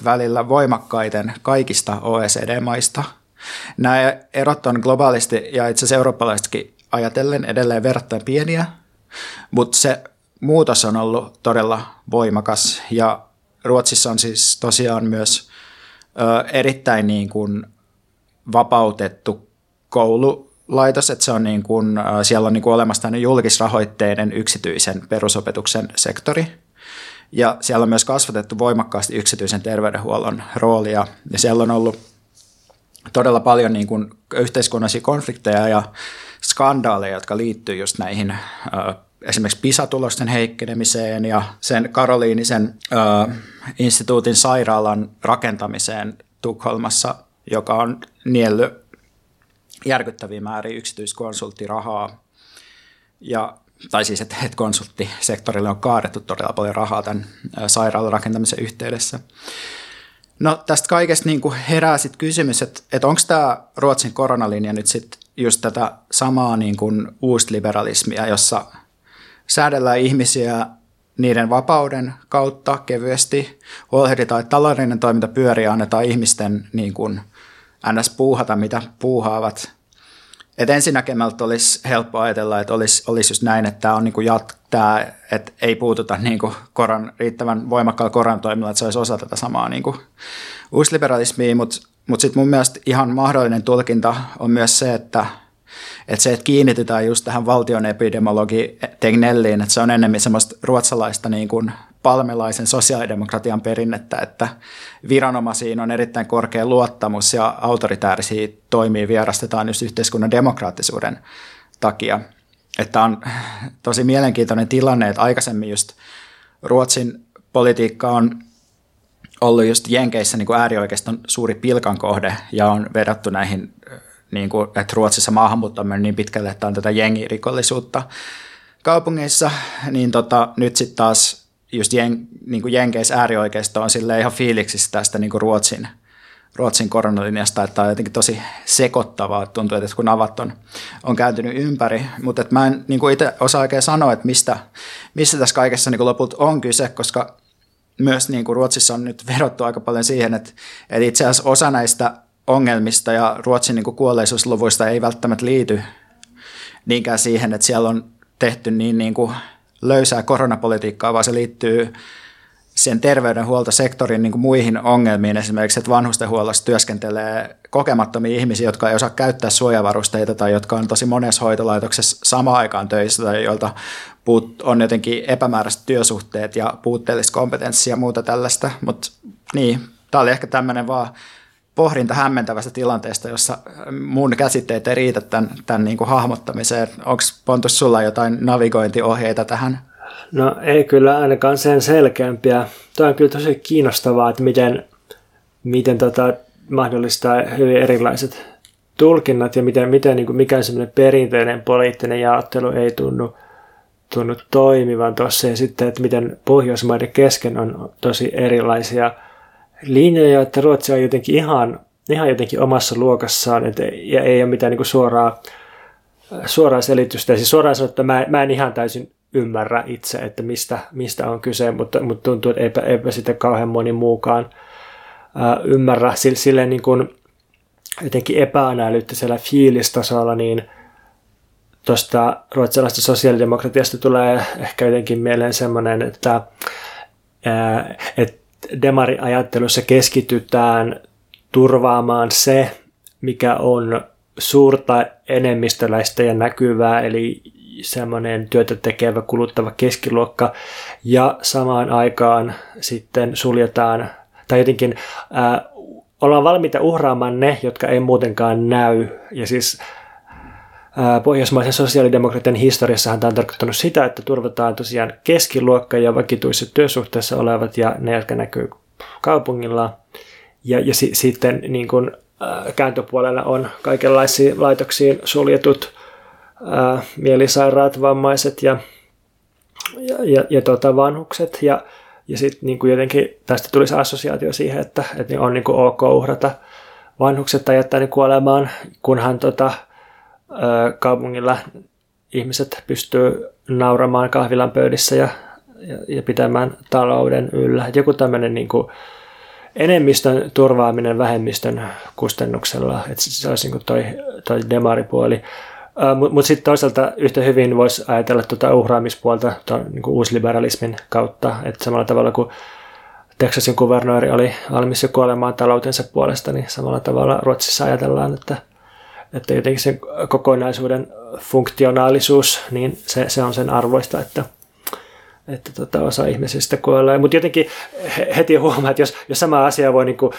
välillä voimakkaiten kaikista OECD-maista. Nämä erot on globaalisti ja itse asiassa eurooppalaisestikin ajatellen edelleen verrattain pieniä, mutta se muutos on ollut todella voimakas ja Ruotsissa on siis tosiaan myös erittäin niin kuin vapautettu koululaitos, että se on niin kuin, siellä on niin kuin olemassa tämmöinen julkisrahoitteinen yksityisen perusopetuksen sektori ja siellä on myös kasvatettu voimakkaasti yksityisen terveydenhuollon roolia ja siellä on ollut todella paljon niin kuin yhteiskunnallisia konflikteja ja skandaaleja, jotka liittyy just näihin esimerkiksi PISA-tulosten heikkenemiseen ja sen Karoliinisen instituutin sairaalan rakentamiseen Tukholmassa, joka on niellyt järkyttäviä määriä yksityiskonsulttirahaa, ja, tai siis että konsulttisektorille on kaadettu todella paljon rahaa tämän sairaalan rakentamisen yhteydessä. No tästä kaikesta niin kuin herää sitten kysymys, että onko tämä Ruotsin koronalinja nyt sitten just tätä samaa niin kuin uusliberalismia, jossa säädellään ihmisiä niiden vapauden kautta kevyesti, huolehditaan, että taloudellinen toiminta pyörii ja annetaan ihmisten niin kuin ns. Puuhata, mitä puuhaavat. Et ensinäkemältä olisi helppo ajatella, että olisi just näin, että tämä on niinku että ei puututa niinku riittävän voimakkaalla koronatoimilla, että se olisi osa tätä samaa niinku uusliberalismia, mutta sitten mun mielestä ihan mahdollinen tulkinta on myös se, että kiinnitytään just tähän valtion epidemiologi Tegnelliin, että se on enemmän semmoista ruotsalaista niinku palmelaisen sosiaalidemokratian perinnettä, että viranomaisiin on erittäin korkea luottamus ja autoritäärisiä toimia vierastetaan just yhteiskunnan demokraattisuuden takia. Että on tosi mielenkiintoinen tilanne, että aikaisemmin just Ruotsin politiikka on ollut just Jenkeissä niin kuin äärioikeiston suuri pilkan kohde ja on vedottu näihin, niin kuin, että Ruotsissa maahanmuutto on mennyt niin pitkälle, että on tätä jengirikollisuutta kaupungeissa, niin nyt sitten taas just niin kuin Jenkeissä äärioikeisto on silleen ihan fiiliksissä tästä niin kuin Ruotsin koronalinjasta, että on jotenkin tosi sekoittavaa, että tuntuu, että kun navat on kääntynyt ympäri, mutta mä en niin kuin itse osaa oikein sanoa, että mistä tässä kaikessa niin kuin lopulta on kyse, koska myös niin kuin Ruotsissa on nyt verottu aika paljon siihen, että itse asiassa osa näistä ongelmista ja Ruotsin niin kuin kuolleisuusluvuista ei välttämättä liity niinkään siihen, että siellä on tehty niin kuin löysää koronapolitiikkaa, vaan se liittyy sen terveydenhuoltosektorin niin kuin muihin ongelmiin. Esimerkiksi, että vanhustenhuollossa työskentelee kokemattomia ihmisiä, jotka ei osaa käyttää suojavarusteita tai jotka on tosi monessa hoitolaitoksessa samaan aikaan töissä tai joilta on jotenkin epämääräiset työsuhteet ja puutteellista kompetenssia ja muuta tällaista. Mutta niin, tämä oli ehkä tämmöinen vaan pohdinta hämmentävästä tilanteesta, jossa mun käsitteet ei riitä tämän niin kuin hahmottamiseen. Onko Pontus sulla jotain navigointiohjeita tähän? No ei kyllä ainakaan sen selkeämpiä. Tämä on kyllä tosi kiinnostavaa, että miten mahdollistaa hyvin erilaiset tulkinnat ja miten niin kuin mikään semmoinen perinteinen poliittinen jaottelu ei tunnu toimivan tuossa. Ja sitten, että miten Pohjoismaiden kesken on tosi erilaisia linjoja, että Ruotsi on jotenkin ihan jotenkin omassa luokassaan, että ei ole mitään niin kuin suoraa selitystä. Ja siis suoraan sanottuna mä en ihan täysin ymmärrä itse, että mistä on kyse, mutta tuntuu, että eipä sitä kauhean moni muukaan ymmärrä. Silleen niin kuin jotenkin epäanalyyttisellä fiilistasolla, niin tuosta ruotsalaisesta sosiaalidemokratiasta tulee ehkä jotenkin mieleen semmoinen, että demariajattelussa keskitytään turvaamaan se, mikä on suurta enemmistöläistä ja näkyvää, eli semmoinen työtä tekevä, kuluttava keskiluokka, ja samaan aikaan sitten suljetaan, tai jotenkin ollaan valmiita uhraamaan ne, jotka ei muutenkaan näy, ja siis pohjoismaisen sosiaalidemokratian historiassahan tämä on tarkoittanut sitä, että turvataan tosiaan keskiluokka ja vakituisessa työsuhteessa olevat ja ne, jotka näkyy kaupungilla. Ja sitten niin kun, kääntöpuolella on kaikenlaisiin laitoksiin suljetut mielisairaat, vammaiset ja vanhukset. Ja sitten niin jotenkin tästä tulisi assosiaatio siihen, että on niin ok uhrata vanhukset tai jättää ne kuolemaan, kunhan kaupungilla ihmiset pystyy nauramaan kahvilan pöydissä ja pitämään talouden yllä. Joku tämmöinen niin kuin enemmistön turvaaminen vähemmistön kustannuksella, että se olisi niin kuin toi demaripuoli. Mutta sitten toisaalta yhtä hyvin voisi ajatella tuota uhraamispuolta niin kuin uusliberalismin kautta, että samalla tavalla kuin Texasin kuvernööri oli valmis jo kuolemaan taloutensa puolesta, niin samalla tavalla Ruotsissa ajatellaan, että jotenkin sen kokonaisuuden funktionaalisuus, niin se on sen arvoista, että osa ihmisistä kuolee. Mutta jotenkin heti huomaa, että jos sama asia voi niinku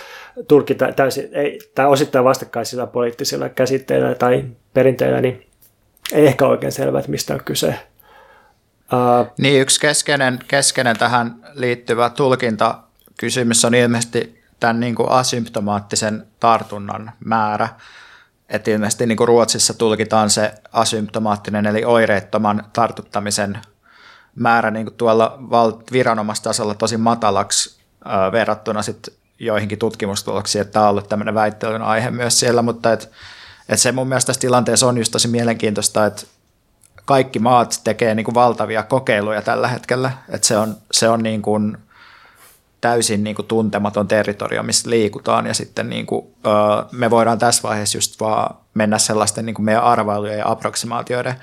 tulkita täysin, tai osittain vastakkaisilla poliittisilla käsitteillä tai perinteillä, niin ei ehkä oikein selvää, että mistä on kyse. Niin, yksi keskeinen tähän liittyvä tulkintakysymys on ilmeisesti tämän niinku asymptomaattisen tartunnan määrä. Että ilmeisesti niin kuin Ruotsissa tulkitaan se asymptomaattinen eli oireettoman tartuttamisen määrä niin kuin tuolla viranomaistasolla tosi matalaksi verrattuna sit joihinkin tutkimustuloksiin, että tämä on ollut tämmöinen väittelyn aihe myös siellä, mutta et se mun mielestä tässä tilanteessa on just tosi mielenkiintoista, että kaikki maat tekee niin kuin valtavia kokeiluja tällä hetkellä, että se on niin kuin täysin niin kuin tuntematon territorio, missä liikutaan ja sitten niin kuin, me voidaan tässä vaiheessa just vaan mennä sellaisten niin kuin meidän arvailujen ja aproksimaatioiden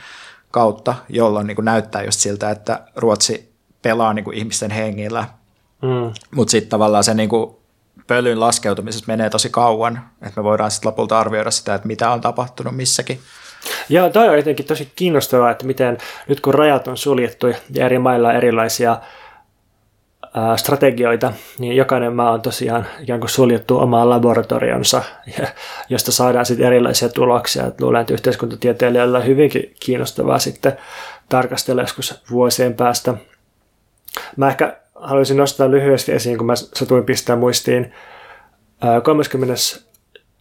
kautta, jolloin niin kuin näyttää just siltä, että Ruotsi pelaa niin kuin ihmisten hengillä, mutta sitten tavallaan se niin kuin pölyn laskeutumisessa menee tosi kauan, että me voidaan sitten lopulta arvioida sitä, että mitä on tapahtunut missäkin. Joo, toi on jotenkin tosi kiinnostavaa, että miten nyt kun rajat on suljettu ja eri mailla erilaisia strategioita, niin jokainen maa on tosiaan ikään kuin suljettu omaan laboratorionsa, josta saadaan sitten erilaisia tuloksia. Et luulen, että yhteiskuntatieteilijöillä on hyvinkin kiinnostavaa sitten tarkastella joskus vuosien päästä. Mä ehkä haluaisin nostaa lyhyesti esiin, kun mä satuin pistää muistiin 30.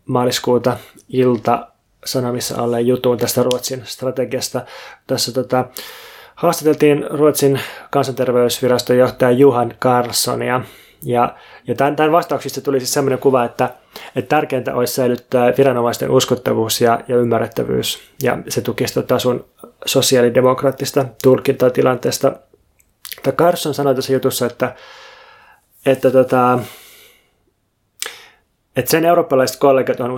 maaliskuuta Ilta-Sanomissa olleen jutun tästä Ruotsin strategiasta. Tässä haastateltiin Ruotsin kansanterveysviraston johtaja Johan Carlsonia, ja tämän vastauksista tuli siis sellainen kuva, että tärkeintä olisi säilyttää viranomaisten uskottavuus ja ymmärrettävyys, ja se tukisi sun sosiaalidemokraattista tulkintaa tilanteesta. Carlson sanoi tässä jutussa, että sen eurooppalaiset kollegat on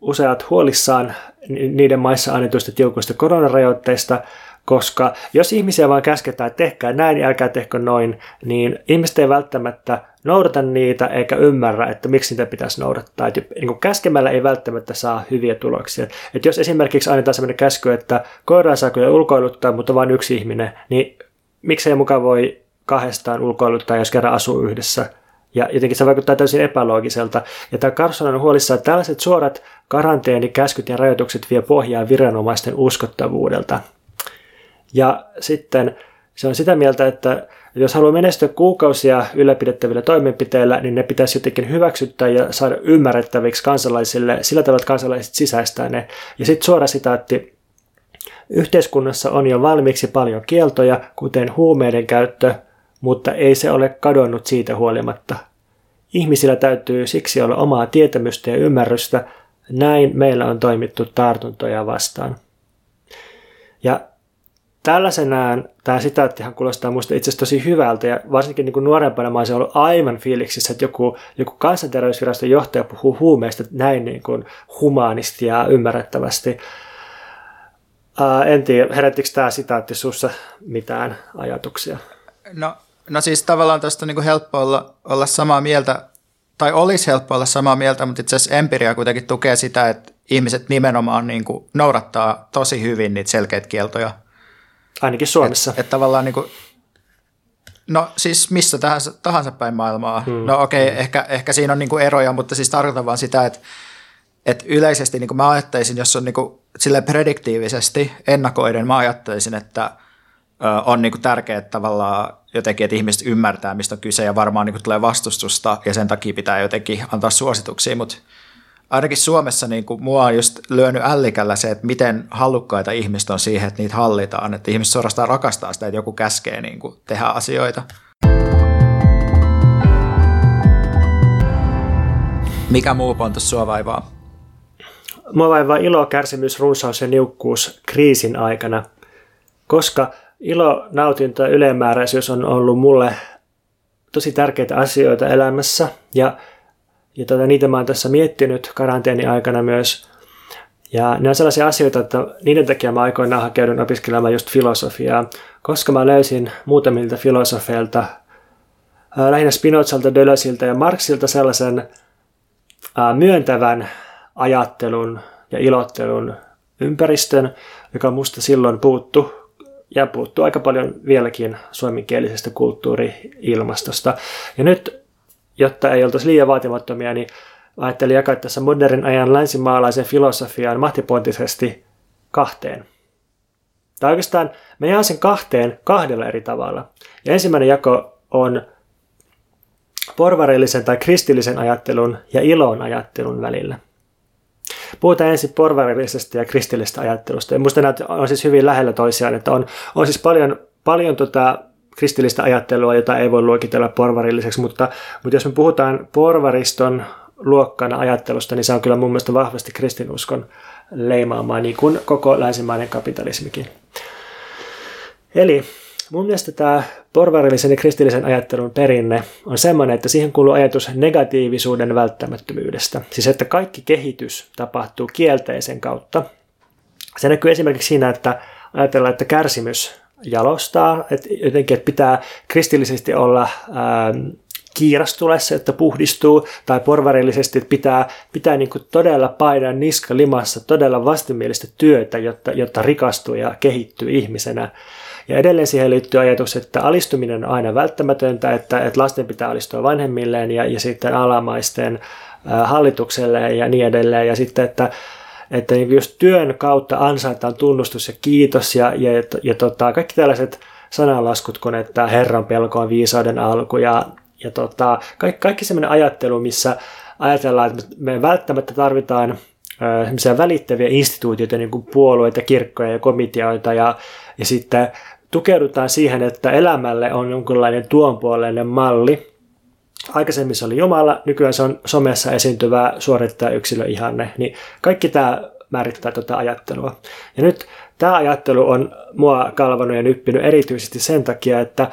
useat huolissaan niiden maissa annetuista tiukoista koronarajoitteista, koska jos ihmisiä vaan käsketään, että tehkää näin, älkää tehkö noin, niin ihmiset ei välttämättä noudata niitä eikä ymmärrä, että miksi niitä pitäisi noudattaa. Et niin kuin käskemällä ei välttämättä saa hyviä tuloksia. Et jos esimerkiksi annetaan sellainen käsky, että koiraa saa kyllä ulkoiluttaa, mutta vain yksi ihminen, niin miksei mukaan voi kahdestaan ulkoiluttaa, jos kerran asuu yhdessä. Ja jotenkin se vaikuttaa täysin epäloogiselta. Ja tämä Carson on huolissaan, että tällaiset suorat karanteenikäskyt ja rajoitukset vie pohjaa viranomaisten uskottavuudelta. Ja sitten se on sitä mieltä, että jos haluaa menestyä kuukausia ylläpidettävillä toimenpiteillä, niin ne pitäisi jotenkin hyväksyttää ja saada ymmärrettäviksi kansalaisille, sillä tavalla, että kansalaiset sisäistää ne. Ja sitten suora sitaatti. Yhteiskunnassa on jo valmiiksi paljon kieltoja, kuten huumeiden käyttö, mutta ei se ole kadonnut siitä huolimatta. Ihmisillä täytyy siksi olla omaa tietämystä ja ymmärrystä. Näin meillä on toimittu tartuntoja vastaan. Ja tällaisenään tämä sitaattihan kuulostaa minusta itse asiassa tosi hyvältä, ja varsinkin niin kuin nuorempana mä olisin ollut aivan fiiliksissä, että joku kansanterveysviraston johtaja puhuu huumeista näin niin kuin humaanisti ja ymmärrettävästi. En tiedä, herättikö tämä sitaatti sussa mitään ajatuksia? No siis tavallaan tuosta on niin kuin helppo olla samaa mieltä, tai olisi helppo olla samaa mieltä, mutta itse asiassa empiria kuitenkin tukee sitä, että ihmiset nimenomaan niin kuin noudattaa tosi hyvin niitä selkeitä kieltoja. Ainakin Suomessa. Että tavallaan niin kuin, no siis missä tahansa päin maailmaa. No okei, ehkä siinä on niin kuin eroja, mutta siis tarkoitan vaan sitä, että yleisesti niin kuin mä ajattelisin, jos on niin kuin silleen prediktiivisesti ennakoiden, mä ajattelisin, että on niin kuin tärkeää tavallaan jotenkin, että ihmiset ymmärtää, mistä on kyse ja varmaan niin kuin tulee vastustusta ja sen takia pitää jotenkin antaa suosituksia, mutta ainakin Suomessa niin kuin mua on just lyönyt ällikällä se, että miten halukkaita ihmiset on siihen, että niitä hallitaan, että ihmiset suorastaan rakastaa sitä, että joku käskee niin kuin tehdä asioita. Mikä muu Pontus sua vaivaa? Mua vaivaa ilo, kärsimys, runsaus ja niukkuus kriisin aikana, koska ilo, nautinto ja ylenmääräisyys on ollut mulle tosi tärkeitä asioita elämässä ja niitä mä oon tässä miettinyt karanteeni aikana myös. Ja ne on sellaisia asioita, että niiden takia mä aikoinaan hakeudun opiskelemaan just filosofiaa, koska mä löysin muutamilta filosofeilta, lähinnä Spinozalta, Deleuzeilta ja Marxilta sellaisen myöntävän ajattelun ja ilottelun ympäristön, joka musta silloin puuttu ja puuttuu aika paljon vieläkin suomenkielisestä kulttuuri-ilmastosta. Ja nyt, jotta ei oltaisi liian vaatimattomia, niin ajattelin jakaa tässä modernin ajan länsimaalaisen filosofian mahtipontisesti kahteen. Tai oikeastaan mä jaan sen kahteen kahdella eri tavalla. Ja ensimmäinen jako on porvarillisen tai kristillisen ajattelun ja ilon ajattelun välillä. Puhutaan ensin porvarillisesta ja kristillisestä ajattelusta. Ja musta näitä on siis hyvin lähellä toisiaan, että on siis paljon kristillistä ajattelua, jota ei voi luokitella porvarilliseksi, mutta jos me puhutaan porvariston luokkana ajattelusta, niin se on kyllä mun mielestä vahvasti kristinuskon leimaamaa, niin kuin koko länsimainen kapitalismikin. Eli mun mielestä tämä porvarillisen ja kristillisen ajattelun perinne on semmoinen, että siihen kuuluu ajatus negatiivisuuden välttämättömyydestä. Siis että kaikki kehitys tapahtuu kielteisen kautta. Se näkyy esimerkiksi siinä, että ajatellaan, että kärsimys jalostaa, että jotenkin että pitää kristillisesti olla kiirastulessa, että puhdistuu, tai porvarillisesti että pitää niin kuin todella painaa niska limassa todella vastenmielistä työtä, jotta rikastuu ja kehittyy ihmisenä. Ja edelleen siihen liittyy ajatus, että alistuminen on aina välttämätöntä, että lasten pitää alistua vanhemmilleen ja sitten alamaisten hallitukselle ja niin edelleen. Ja sitten, että jos työn kautta ansaitaan tunnustus ja kiitos ja kaikki tällaiset sananlaskut, kun että Herran pelko on viisauden alku ja kaikki sellainen ajattelu, missä ajatellaan, että me välttämättä tarvitaan sellaisia välittäviä instituutioita, niin kuin puolueita, kirkkoja ja komiteoita ja sitten tukeudutaan siihen, että elämälle on jonkinlainen tuonpuoleinen malli. Aikaisemmin se oli Jumala, nykyään se on somessa esiintyvä suorittajayksilöihanne. Niin kaikki tämä määrittää tuota ajattelua. Ja nyt tämä ajattelu on mua kalvanut ja nyppinyt erityisesti sen takia, että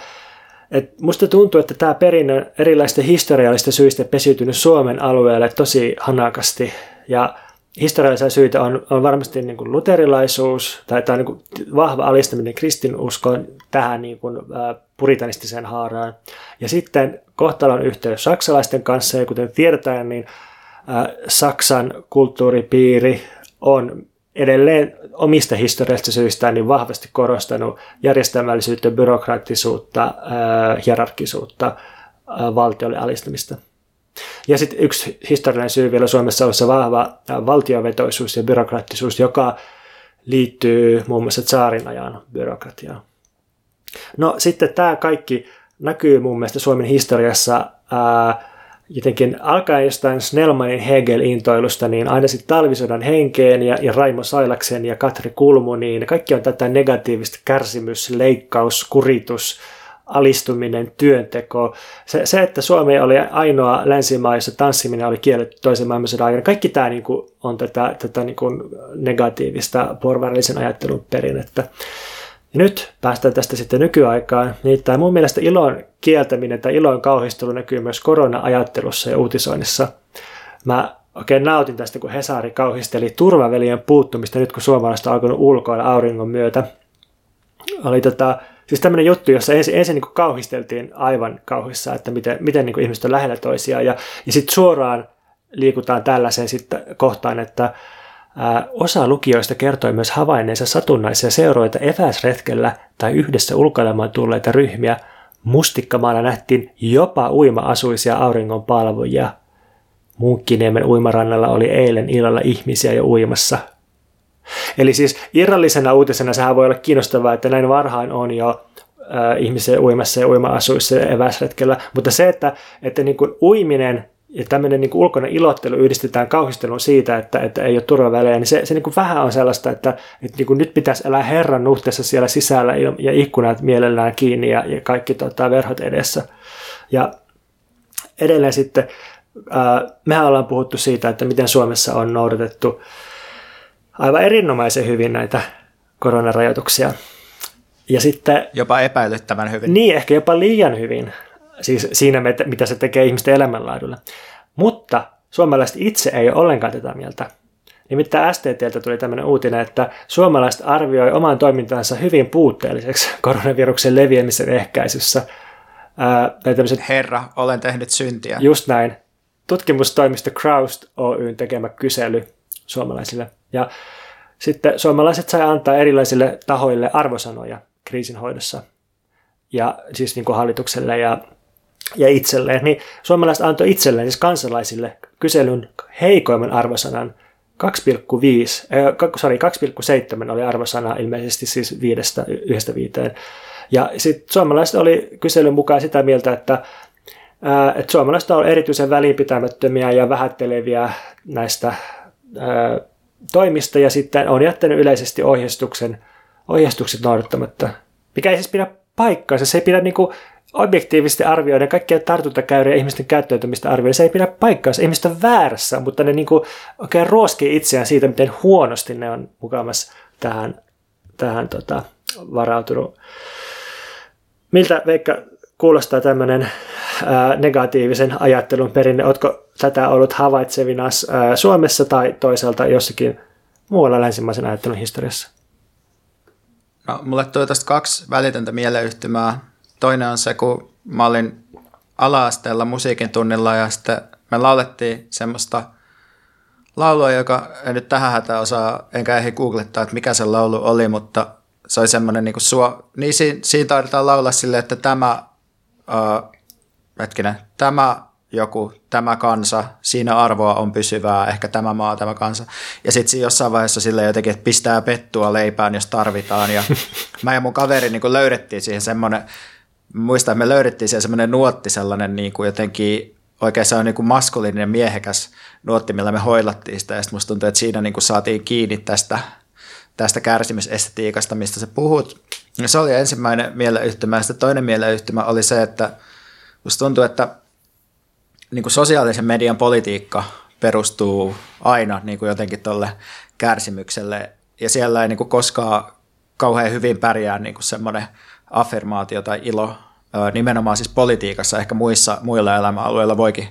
musta tuntuu, että tämä perinne on erilaisista historiallisista syistä pesiytynyt Suomen alueelle tosi hanakasti. Ja historiallisia syitä on varmasti niin kuin luterilaisuus tai niin kuin vahva alistaminen kristinuskoon tähän niin kuin puritanistiseen haaraan. Ja sitten kohtalon yhteys saksalaisten kanssa, ja kuten tiedetään, niin Saksan kulttuuripiiri on edelleen omista historiallisista syistään niin vahvasti korostanut järjestelmällisyyttä, byrokraattisuutta, hierarkisuutta, valtiolle alistamista. Ja sitten yksi historiallinen syy vielä Suomessa on se vahva valtiovetoisuus ja byrokraattisuus, joka liittyy muun muassa tsaarin ajan byrokratiaan. No sitten tämä kaikki näkyy mun mielestä Suomen historiassa jotenkin alkaen jostain Snellmanin Hegel-intoilusta, niin aina sitten talvisodan henkeen ja Raimo Sailaksen ja Katri Kulmu, niin kaikki on tätä negatiivista kärsimys, leikkaus, kuritus, alistuminen, työnteko. Se että Suomi oli ainoa länsimaa, jossa tanssiminen oli kielletty toisen maailmansodan aikana, kaikki tämä niinku on tätä niinku negatiivista porvarillisen ajattelun perinnettä. Ja nyt päästään tästä sitten nykyaikaan. Niin tämä mun mielestä ilon kieltäminen tai ilon kauhistelu näkyy myös korona-ajattelussa ja uutisoinnissa. Mä oikein nautin tästä, kun Hesari kauhisteli turvavelien puuttumista nyt, kun suomalaiset on alkanut ulkoilla auringon myötä. Oli siis tämmöinen juttu, jossa ensin niin kauhisteltiin aivan kauhissa, että miten niin ihmiset on lähellä toisiaan. Ja sitten suoraan liikutaan tällaiseen sitten kohtaan, että osa lukijoista kertoi myös havainneensa satunnaisia seuroita eväsretkellä tai yhdessä ulkoilemaan tulleita ryhmiä. Mustikkamaalla nähtiin jopa uima-asuisia auringonpalvojia. Munkkiniemen uimarannalla oli eilen illalla ihmisiä jo uimassa. Eli siis irrallisena uutisena sehän voi olla kiinnostavaa, että näin varhain on jo ihmisiä uimassa ja uima-asuissa ja eväsretkellä, mutta se, että niin kuin uiminen ja tämmöinen niin ulkoinen ilottelu yhdistetään kauhisteluun siitä, että ei ole turvavälejä, niin se niin vähän on sellaista, että niin nyt pitäisi elää herran nuhteessa siellä sisällä ja ikkunat mielellään kiinni ja kaikki verhot edessä. Ja edelleen sitten mehän ollaan puhuttu siitä, että miten Suomessa on noudatettu aivan erinomaisen hyvin näitä koronarajoituksia. Ja sitten, jopa epäilyttävän hyvin. Niin, ehkä jopa liian hyvin. Siis siinä, mitä se tekee ihmisten elämänlaadulla. Mutta suomalaiset itse ei ole ollenkaan tätä mieltä. Nimittäin STT:ltä tuli tämmöinen uutinen, että suomalaiset arvioi oman toimintansa hyvin puutteelliseksi koronaviruksen leviämisen ehkäisyssä. Herra, olen tehnyt syntiä. Just näin. Tutkimustoimisto Kraust Oyn tekemä kysely suomalaisille. Ja sitten suomalaiset sai antaa erilaisille tahoille arvosanoja kriisinhoidossa. Ja siis niin kuin hallitukselle ja itselleen, niin suomalaiset antoi itselleen, siis kansalaisille, kyselyn heikoimman arvosanan 2,7 oli arvosana ilmeisesti siis 1-5. Ja sitten suomalaiset oli kyselyn mukaan sitä mieltä, että suomalaiset on erityisen välinpitämättömiä ja vähätteleviä näistä toimista ja sitten on jättänyt yleisesti ohjeistukset noudattamatta, mikä ei siis pidä paikkaansa. Se ei pidä niin kuin objektiivisesti arvioida kaikkia tartuntakäyriä, ihmisten käyttäytymistä arvioida. Se ei pidä paikkaansa. Ihmiset on väärässä, mutta ne niin kuin oikein ruoskii itseään siitä, miten huonosti ne on mukamassa tähän varautunut. Miltä, Veikka, kuulostaa tämmöinen negatiivisen ajattelun perinne? Oletko tätä ollut havaitsevina Suomessa tai toisaalta jossakin muualla länsimaisen ajattelun historiassa? No, mulle tuli tästä 2 välitöntä mieleyhtymää. Toinen on se, kun mä olin ala-asteella musiikin tunnilla ja sitten me laulettiin semmoista laulua, joka en nyt tähän hätään osaa, enkä ehdi googlettaa, että mikä se laulu oli, mutta se oli semmoinen niin kuin siinä taidetaan laulaa silleen, että tämä kansa, siinä arvoa on pysyvää, ehkä tämä maa, tämä kansa. Ja sitten jossain vaiheessa silleen jotenkin, että pistää pettua leipään, jos tarvitaan. Ja mä ja mun kaveri niin löydettiin siihen semmoinen, muistan, että me löydettiin siihen semmoinen nuotti, sellainen niin kuin jotenkin oikein se on niin kuin maskuliininen miehekäs nuotti, millä me hoilattiin sitä. Ja sitten musta tuntuu, että siinä niin kuin saatiin kiinni tästä kärsimysestetiikasta, mistä sä puhut. Ja se oli ensimmäinen mieleyhtymä. Ja sitten toinen mieleyhtymä oli se, että musta tuntuu, että niin kuin sosiaalisen median politiikka perustuu aina niin kuin jotenkin tuolle kärsimykselle, ja siellä ei niin kuin koskaan kauhean hyvin pärjää niin kuin semmoinen affirmaatio tai ilo, nimenomaan siis politiikassa, ehkä muilla elämäalueilla voikin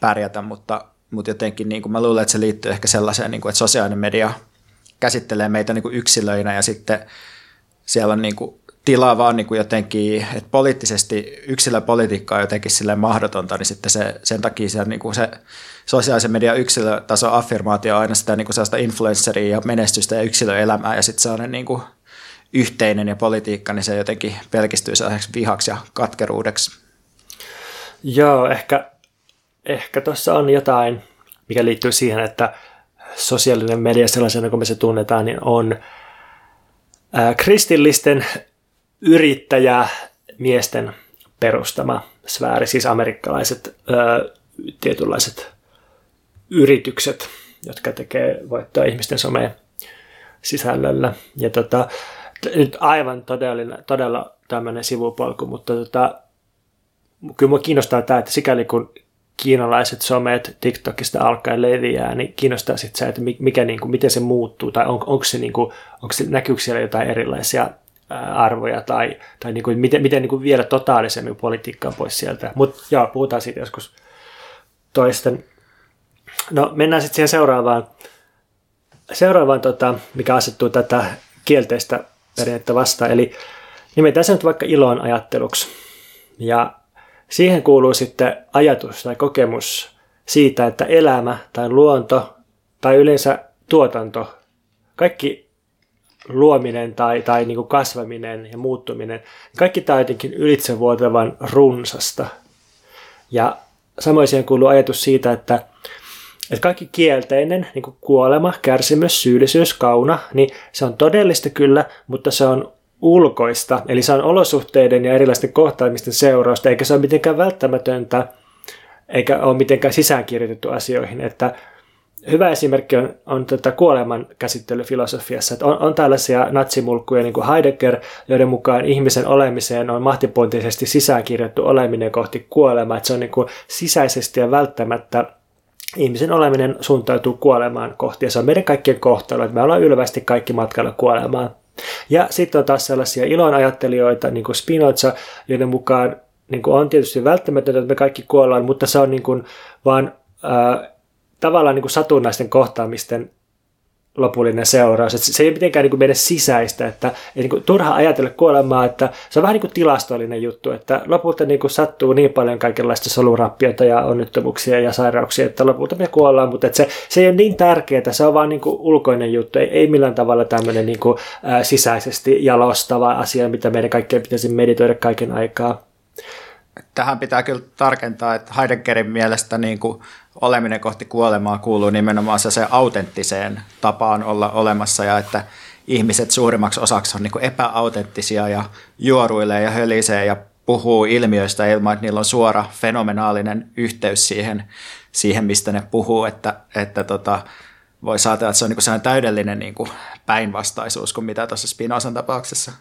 pärjätä, mutta jotenkin niin kuin mä luulen, että se liittyy ehkä sellaiseen, niin kuin, että sosiaalinen media käsittelee meitä niin kuin yksilöinä, ja sitten siellä on niin kuin tilaa vaan niin kuin jotenkin, että poliittisesti yksilöpolitiikka on jotenkin silleen mahdotonta, niin sitten sen takia niin kuin se sosiaalisen median yksilötason affirmaatio on aina sitä, niin kuin sellaista influenceria ja menestystä ja yksilöelämää, ja sitten sellainen niin kuin yhteinen ja politiikka, niin se jotenkin pelkistyy sellaiseksi vihaksi ja katkeruudeksi. Joo, ehkä tuossa on jotain, mikä liittyy siihen, että sosiaalinen media sellaisena kuin me se tunnetaan, niin on kristillisten yrittäjämiesten perustama sfääri, siis amerikkalaiset tietynlaiset yritykset, jotka tekee voittoa ihmisten someen sisällöllä. Ja nyt aivan todella tämmöinen sivupolku, mutta kyllä minua kiinnostaa tämä, että sikäli kun kiinalaiset somet TikTokista alkaen leviää, niin kiinnostaa sitten se, että mikä, niin kuin, miten se muuttuu, tai onko se, näkyykö siellä jotain erilaisia arvoja, tai niin kuin, miten niin kuin vielä totaalisemmin politiikkaa pois sieltä. Mutta joo, puhutaan siitä joskus toisten. No, mennään sitten siihen seuraavaan mikä asettuu tätä kielteistä perinnettä vastaan, eli nimetään se nyt vaikka ilon ajatteluksi. Ja siihen kuuluu sitten ajatus tai kokemus siitä, että elämä tai luonto tai yleensä tuotanto, kaikki luominen tai niin kuin kasvaminen ja muuttuminen, kaikki tämä on jotenkin ylitsevuotavan runsasta. Ja samoin siihen kuuluu ajatus siitä, että kaikki kielteinen, niin kuin kuolema, kärsimys, syyllisyys, kauna, niin se on todellista kyllä, mutta se on ulkoista, eli se on olosuhteiden ja erilaisten kohtaamisten seurausta, eikä se ole mitenkään välttämätöntä, eikä ole mitenkään sisäänkirjoitettu asioihin. Että hyvä esimerkki on kuoleman käsittely filosofiassa. Että on tällaisia natsimulkkuja niin kuin Heidegger, joiden mukaan ihmisen olemiseen on mahtipontisesti sisäänkirjoittu oleminen kohti kuolemaa. Että se on niin kuin sisäisesti ja välttämättä ihmisen oleminen suuntautuu kuolemaan kohti, ja se on meidän kaikkien kohtalo, että me ollaan ylvästi kaikki matkalla kuolemaan. Ja sitten on taas sellaisia ilonajattelijoita, niin kuin Spinoza, joiden mukaan niin kuin on tietysti välttämätöntä, että me kaikki kuollaan, mutta se on niin kuin vaan tavallaan niin kuin satunnaisten kohtaamisten lopullinen seuraus. Et se ei mitenkään niin kuin meidän sisäistä, että niin kuin turha ajatella kuolemaa, että se on vähän niin kuin tilastollinen juttu, että lopulta niin kuin sattuu niin paljon kaikenlaista solurappiota ja onnettomuuksia ja sairauksia, että lopulta me kuollaan, mutta se ei ole niin tärkeää, se on vaan niin kuin ulkoinen juttu, ei millään tavalla tämmöinen niin kuin sisäisesti jalostava asia, mitä meidän kaikkien pitäisi meditoida kaiken aikaa. Tähän pitää kyllä tarkentaa, että Heideggerin mielestä niin kuin oleminen kohti kuolemaa kuuluu nimenomaan se autenttiseen tapaan olla olemassa, ja että ihmiset suurimmaksi osaksi on niin kuin epäautenttisia ja juoruilee ja hölisee ja puhuu ilmiöistä ilman, että niillä on suora fenomenaalinen yhteys siihen mistä ne puhuu, että voi ajatella, että se on niin kuin sellainen täydellinen niin kuin päinvastaisuus kuin mitä tuossa Spinozan tapauksessa.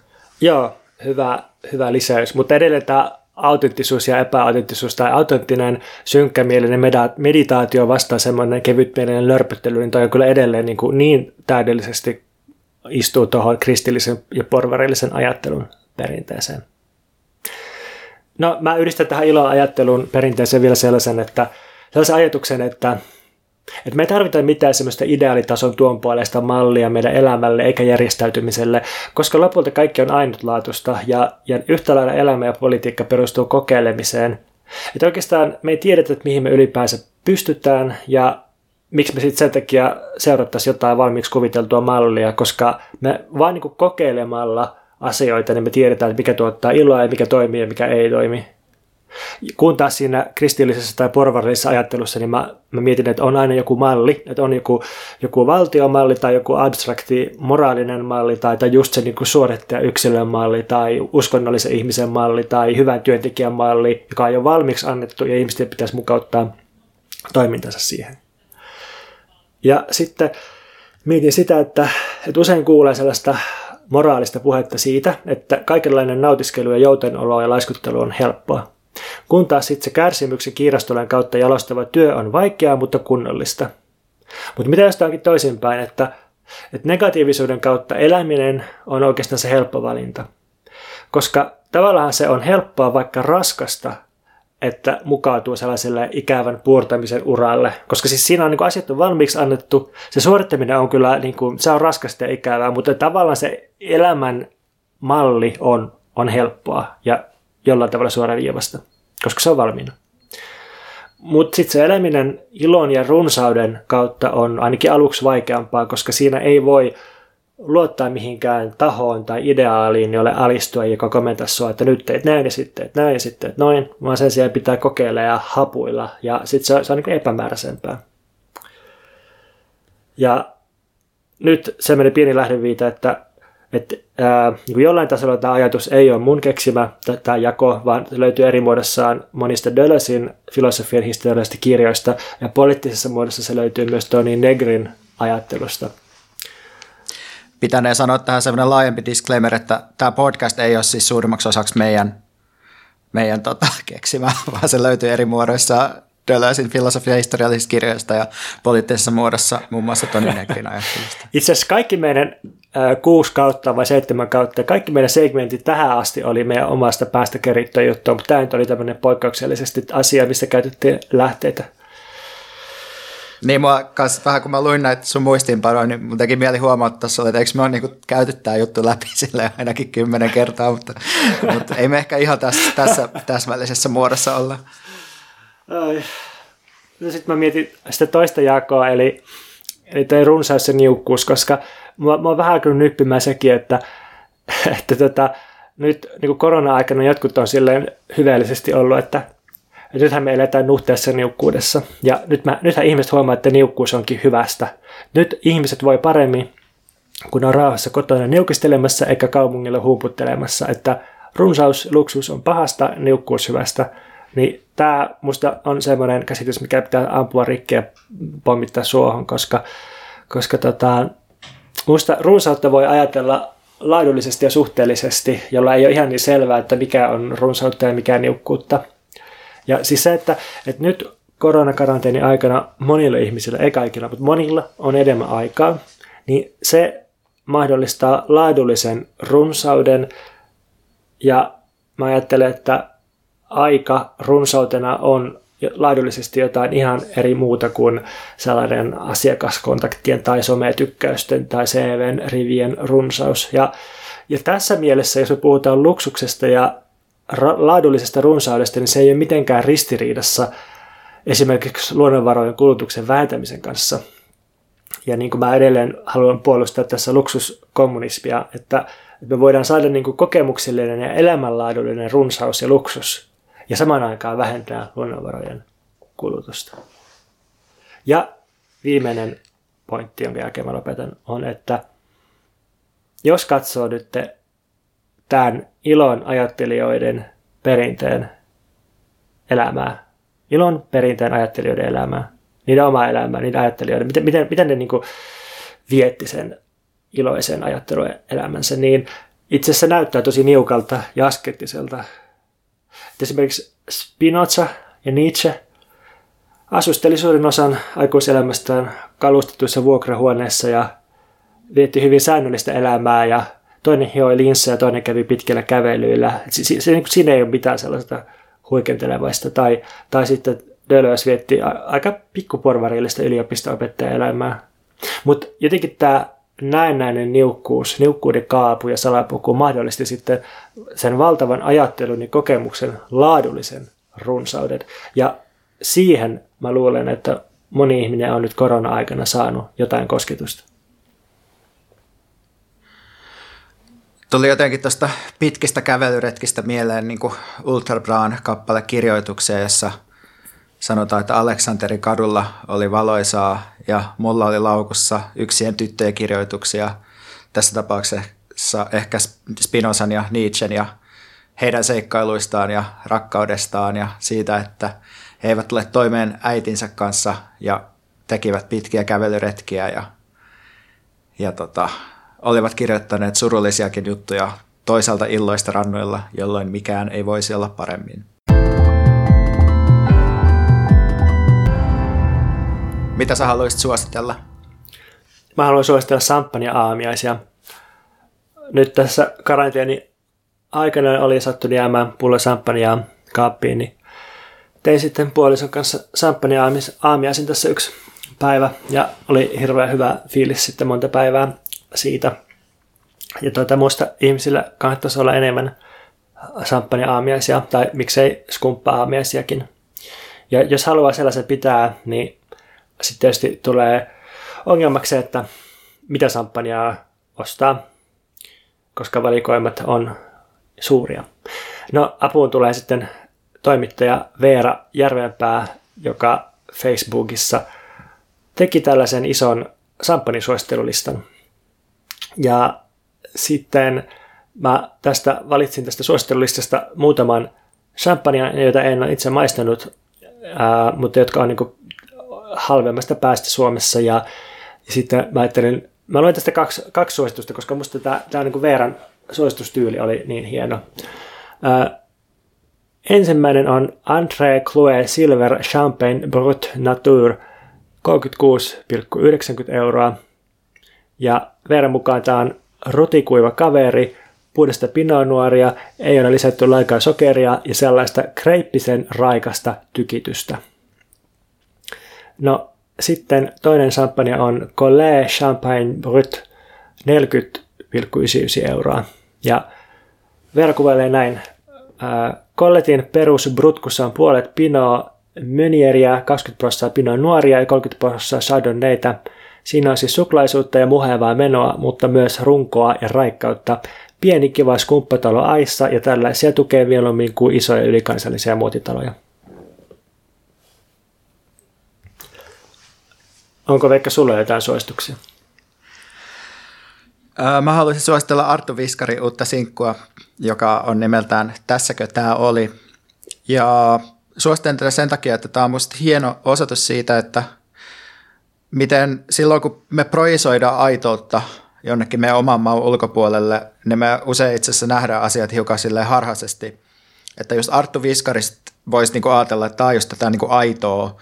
Joo, hyvä lisäys, mutta edelleen tämä autenttisuus ja epäautenttisuus tai autenttinen synkkämielinen meditaatio vastaan semmoinen kevytmielinen lörpöttely, niin toi on kyllä edelleen niin täydellisesti istuu tuohon kristillisen ja porvarillisen ajattelun perinteeseen. No, mä yhdistän tähän ilon ajattelun perinteeseen vielä sellaisen ajatuksen, että me ei tarvita mitään semmoista ideaalitason tuon puolesta mallia meidän elämälle eikä järjestäytymiselle, koska lopulta kaikki on ainutlaatuista ja yhtä lailla elämä ja politiikka perustuu kokeilemiseen. Että oikeastaan me ei tiedetä, että mihin me ylipäänsä pystytään ja miksi me sitten sen takia seurattaisiin jotain valmiiksi kuviteltua mallia, koska me vaan niin kuin kokeilemalla asioita, niin me tiedetään, että mikä tuottaa iloa ja mikä toimii ja mikä ei toimi. Kun taas siinä kristillisessä tai porvarillisessa ajattelussa, niin mä mietin, että on aina joku malli, että on joku valtiomalli tai joku abstrakti moraalinen malli tai just se niin kuin suorittajayksilön malli tai uskonnollisen ihmisen malli tai hyvän työntekijän malli, joka ei ole valmiiksi annettu ja ihmisten pitäisi mukauttaa toimintansa siihen. Ja sitten mietin sitä, että usein kuulee sellaista moraalista puhetta siitä, että kaikenlainen nautiskelu ja joutenolo ja laiskuttelu on helppoa. Kun taas sitten se kärsimyksen kiirastolen kautta jalostava työ on vaikeaa, mutta kunnollista. Mutta mitä jos tämä onkin toisinpäin, että negatiivisuuden kautta eläminen on oikeastaan se helppo valinta. Koska tavallaan se on helppoa, vaikka raskasta, että mukautuu sellaiselle ikävän puurtamisen uralle. Koska siis siinä on niin kuin asiat on valmiiksi annettu, se suorittaminen on kyllä, niin kuin, se on raskasta ja ikävää, mutta tavallaan se elämän malli on helppoa ja jollain tavalla suoraan viivasta, koska se on valmiina. Mutta sitten se eläminen ilon ja runsauden kautta on ainakin aluksi vaikeampaa, koska siinä ei voi luottaa mihinkään tahoon tai ideaaliin, jolle alistua, joka komentaa sua, että nyt teet näin ja sitten, että näin ja sitten, että noin, vaan sen sijaan pitää kokeilla ja hapuilla, ja sitten se on niin epämääräisempää. Ja nyt semmoinen pieni lähdeviita, että niin jollain tasolla tämä ajatus ei ole mun keksimä, tämä jako, vaan se löytyy eri muodossaan monista Deleuzin filosofian historiallisista kirjoista, ja poliittisessa muodossa se löytyy myös Tony Negrin ajattelusta. Pitäneen sanoa tähän sellainen laajempi disclaimer, että tämä podcast ei ole siis suurimmaksi osaksi meidän keksimää, vaan se löytyy eri muodoissa Deleuzin filosofian historiallisista kirjoista ja poliittisessa muodossa muun muassa Tony Negrin ajattelusta. Itse asiassa kaikki meidän 6/7 kaikki meidän segmentit tähän asti oli meidän omasta päästä kerittyä juttua, mutta tämä nyt oli tämmöinen poikkeuksellisesti asia, mistä käytettiin lähteitä. Niin mua kanssa vähän, kun mä luin näitä sun muistiinpanoja, niin mun teki mieli huomauttaa sulle, että eikö me ole niin käyty tämä juttu läpi silleen ainakin 10 kertaa, mutta ei me ehkä ihan tässä täsmällisessä muodossa olla. No sitten mä mietin sitä toista jakoa, eli toi runsaus ja niukkuus, koska mä oon vähän alkanut nyppimään sekin, että nyt niin korona-aikana jotkut on silleen hyvällisesti ollut, että nythän me eletään nuhteessa niukkuudessa. Ja nythän ihmiset huomaa, että niukkuus onkin hyvästä. Nyt ihmiset voi paremmin, kun on rauhassa kotona niukistelemassa eikä kaupungilla humputtelemassa. Että runsaus, luksuus on pahasta, niukkuus hyvästä. Niin tämä musta on semmoinen käsitys, mikä pitää ampua rikkiä pommittaa suohon, koska musta runsautta voi ajatella laadullisesti ja suhteellisesti, jolla ei ole ihan niin selvää, että mikä on runsautta ja mikä niukkuutta. Ja siis se, että nyt koronakaranteeni aikana monilla ihmisillä, ei kaikilla, mutta monilla on enemmän aikaa, niin se mahdollistaa laadullisen runsauden. Ja mä ajattelen, että aika runsautena on laadullisesti jotain ihan eri muuta kuin sellainen asiakaskontaktien tai sometykkäysten tai CVn rivien runsaus. Ja tässä mielessä, jos me puhutaan luksuksesta ja laadullisesta runsaudesta, niin se ei ole mitenkään ristiriidassa esimerkiksi luonnonvarojen kulutuksen vähentämisen kanssa. Ja niin kuin mä edelleen haluan puolustaa tässä luksuskommunismia, että me voidaan saada niin kuin kokemuksellinen ja elämänlaadullinen runsaus ja luksus ja samaan aikaan vähentää luonnonvarojen kulutusta. Ja viimeinen pointti, jonka jälkeen mä lopetan, on, että jos katsoo nyt tämän ilon ajattelijoiden perinteen elämää, ilon perinteen ajattelijoiden elämää, niiden omaa elämää, niiden ajattelijoiden, miten ne niin kuin vietti sen iloisen ajatteluelämänsä, niin itse asiassa näyttää tosi niukalta ja askettiselta. Esimerkiksi Spinoza ja Nietzsche asusteli suurin osan aikuiselämästään kalustetuissa vuokrahuoneissa ja vietti hyvin säännöllistä elämää ja toinen hioi linssejä ja toinen kävi pitkillä kävelyillä. Siinä ei ole mitään sellaista huikentelevaista. Tai sitten Deleuze vietti aika pikkuporvarillista yliopisto-opettajaelämää. Mutta jotenkin tämä näennäinen niukkuus, niukkuuden kaapu ja salapuku mahdollisti sitten sen valtavan ajattelun ja kokemuksen laadullisen runsauden. Ja siihen mä luulen, että moni ihminen on nyt korona-aikana saanut jotain kosketusta. Tuli jotenkin tuosta pitkistä kävelyretkistä mieleen niin kuin Ultrabran kappale kirjoituksia, jossa sanotaan, että Aleksanterin kadulla oli valoisaa ja mulla oli laukussa yksien tyttöjen kirjoituksia. Tässä tapauksessa ehkä Spinozan ja Nietzschen ja heidän seikkailuistaan ja rakkaudestaan ja siitä, että he eivät tule toimeen äitinsä kanssa ja tekivät pitkiä kävelyretkiä ja olivat kirjoittaneet surullisiakin juttuja toisaalta illoista rannoilla, jolloin mikään ei voisi olla paremmin. Mitä sä haluaisit suositella? Mä haluan suositella champagne aamiaisia. Nyt tässä karanteeni aikana oli sattunut jäämään pullo champagnea kaappiin, niin tein sitten puolison kanssa champagne aamiaisin tässä yksi päivä ja oli hirveän hyvä fiilis sitten monta päivää siitä. Ja muista ihmisillä kannattaisi olla enemmän champagne aamiaisia tai miksei skumppa aamiaisiakin. Ja jos haluaa sellaisen pitää, niin sitten tietysti tulee ongelmaksi, että mitä samppanjaa ostaa, koska valikoimat on suuria. No, apuun tulee sitten toimittaja Veera Järvenpää, joka Facebookissa teki tällaisen ison samppanisuosittelulistan. Ja sitten mä valitsin tästä suosittelulistasta muutaman champagnea, joita en ole itse maistanut, mutta jotka on niin kuin halvemmasta päästä Suomessa. Ja sitten mä ajattelin, mä luin tästä kaksi suositusta, koska musta tämä niin kuin Veeran suositustyyli oli niin hieno. Ensimmäinen on Andre Cloé Silver Champagne Brut Nature, 36,90 €. Ja Veeran mukaan tämä on rutikuiva kaveri, puhdasta pinoonuoria, ei ole lisätty lainkaan sokeria ja sellaista kreippisen raikasta tykitystä. No sitten toinen champagne on Collet Champagne Brut, 40,99 €. Ja Veera kuvailee näin. Colletin perus brutkussa on puolet Pinot Meunieriä, 20% Pinot Noiria ja 30% Chardonnayta. Siinä on siis suklaisuutta ja muheavaa menoa, mutta myös runkoa ja raikkautta. Pieni kiva skumppatalo aissa ja tällaisia tukee mieluummin kuin isoja ylikansallisia muotitaloja. Onko Veikka sulla jotain suosituksia? Mä haluaisin suositella Arttu Viskarin uutta sinkkua, joka on nimeltään Tässäkö tää oli. Ja suosittelen tätä sen takia, että tämä on musta hieno osoitus siitä, että miten silloin kun me projisoidaan aitoutta jonnekin meidän oman maun ulkopuolelle, niin me usein itse asiassa nähdään asiat hiukan silleen harhaisesti. Että just Arttu Viskarista voisi niinku ajatella, että tämä on just tätä niinku aitoa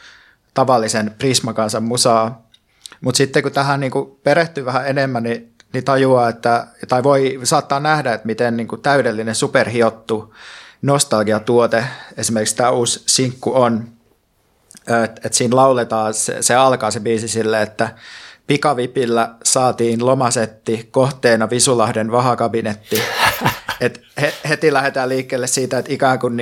tavallisen Prisma-kansan musaa. Mutta sitten kun tähän niinku perehtyy vähän enemmän, niin tajuaa, että, tai voi saattaa nähdä, että miten niin kuin täydellinen superhiottu nostalgiatuote esimerkiksi tämä uusi sinkku on, että siinä lauletaan, se alkaa se biisi silleen, että pikavipillä saatiin lomasetti, kohteena Visulahden vahakabinetti, että heti lähdetään liikkeelle siitä, että ikään kuin,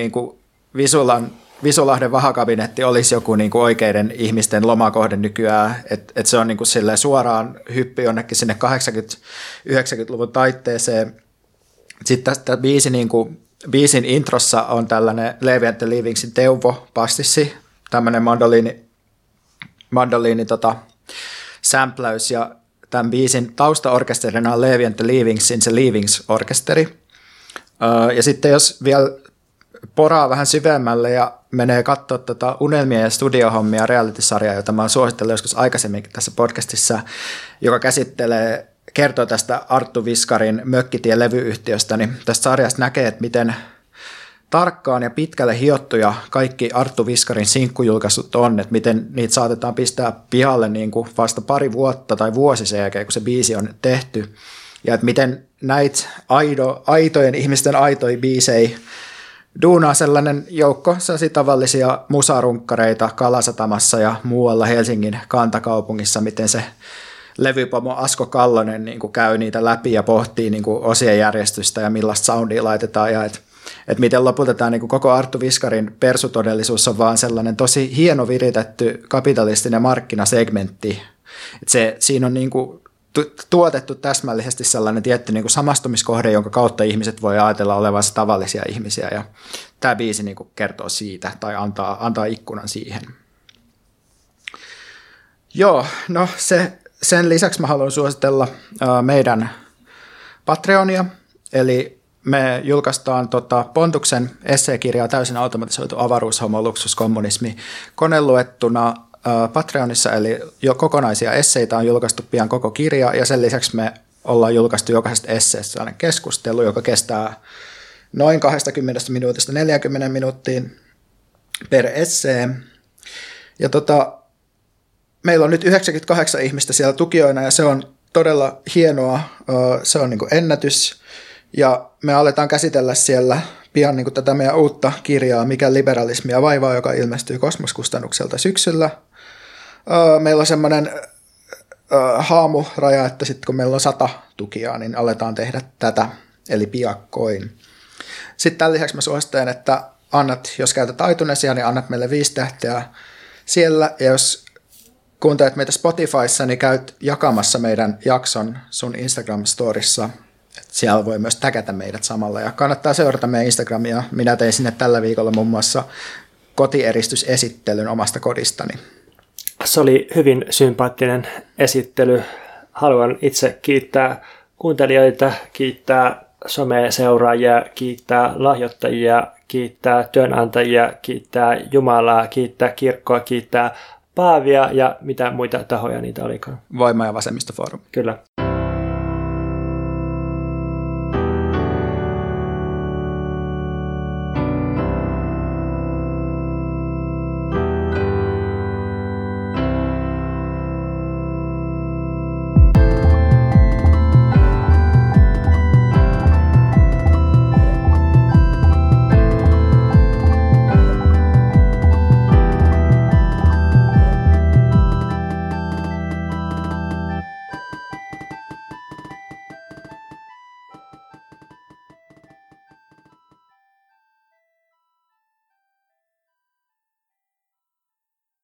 Visulahden vahakabinetti olisi joku niin kuin oikeiden ihmisten lomakohde nykyään, että se on niin kuin suoraan hyppy jonnekin sinne 80-90-luvun taitteeseen. Sitten tästä niin kuin, biisin introssa on tällainen Leevi and the Leavingsin Teuvo pastissi, tämmöinen mandoliini sämpläys, ja tämän biisin taustaorkesterina on Leevi and the Leavingsin se Leavings-orkesteri. Ja sitten jos vielä poraa vähän syvemmälle ja menee katsoa Unelmia ja studiohommia reality-sarjaa, jota mä oon suositellut joskus aikaisemminkin tässä podcastissa, joka kertoo tästä Arttu Viskarin Mökkitien levyyhtiöstä, niin tästä sarjasta näkee, että miten tarkkaan ja pitkälle hiottuja kaikki Arttu Viskarin sinkkujulkaisut on, että miten niitä saatetaan pistää pihalle niin kuin vasta pari vuotta tai vuosi sen jälkeen, kun se biisi on tehty, ja että miten näitä aitojen ihmisten aitoja biisejä duunaa sellainen joukko tavallisia musarunkkareita Kalasatamassa ja muualla Helsingin kantakaupungissa, miten se levypomo Asko Kallonen niin kuin käy niitä läpi ja pohtii niin kuin osien järjestystä ja millaista soundia laitetaan. Ja et miten lopulta tämä niin kuin koko Arttu Viskarin persutodellisuus on vaan sellainen tosi hieno viritetty kapitalistinen markkinasegmentti. Siinä on niin kuin tuotettu täsmällisesti sellainen tietty niin kuin samastumiskohde, jonka kautta ihmiset voi ajatella olevansa tavallisia ihmisiä, ja tämä biisi niin kuin kertoo siitä tai antaa ikkunan siihen. Joo, no sen lisäksi mä haluan suositella meidän Patreonia, eli me julkaistaan Pontuksen esseekirjaa Täysin automatisoitu avaruushomo luksuskommunismi koneluettuna Patreonissa, eli jo kokonaisia esseitä on julkaistu pian koko kirja, ja sen lisäksi me ollaan julkaistu jokaisesta esseestä sellainen keskustelu, joka kestää noin 20 minuutista 40 minuuttiin per esseen. Ja meillä on nyt 98 ihmistä siellä tukijoina, ja se on todella hienoa, se on niin kuin ennätys, ja me aletaan käsitellä siellä pian niin kuin tätä meidän uutta kirjaa Mikä liberalismia vaivaa, joka ilmestyy Kosmoskustannukselta syksyllä. Meillä on semmoinen haamuraja, että sitten kun meillä on 100 tukijaa, niin aletaan tehdä tätä, eli piakkoin. Sitten tämän lisäksi mä suosittelen, että jos käytät iTunesia, niin annat meille 5 tähteä siellä, ja jos kuuntelet meitä Spotifyssa, niin käyt jakamassa meidän jakson sun Instagram-storissa. Siellä voi myös tägätä meidät samalla ja kannattaa seurata meidän Instagramia. Minä tein sinne tällä viikolla muun muassa kotieristysesittelyn omasta kodistani. Se oli hyvin sympaattinen esittely. Haluan itse kiittää kuuntelijoita, kiittää some-seuraajia, kiittää lahjoittajia, kiittää työnantajia, kiittää Jumalaa, kiittää kirkkoa, kiittää Paavia ja mitä muita tahoja niitä olikaan. Voima- ja Vasemmistofoorumi. Kyllä.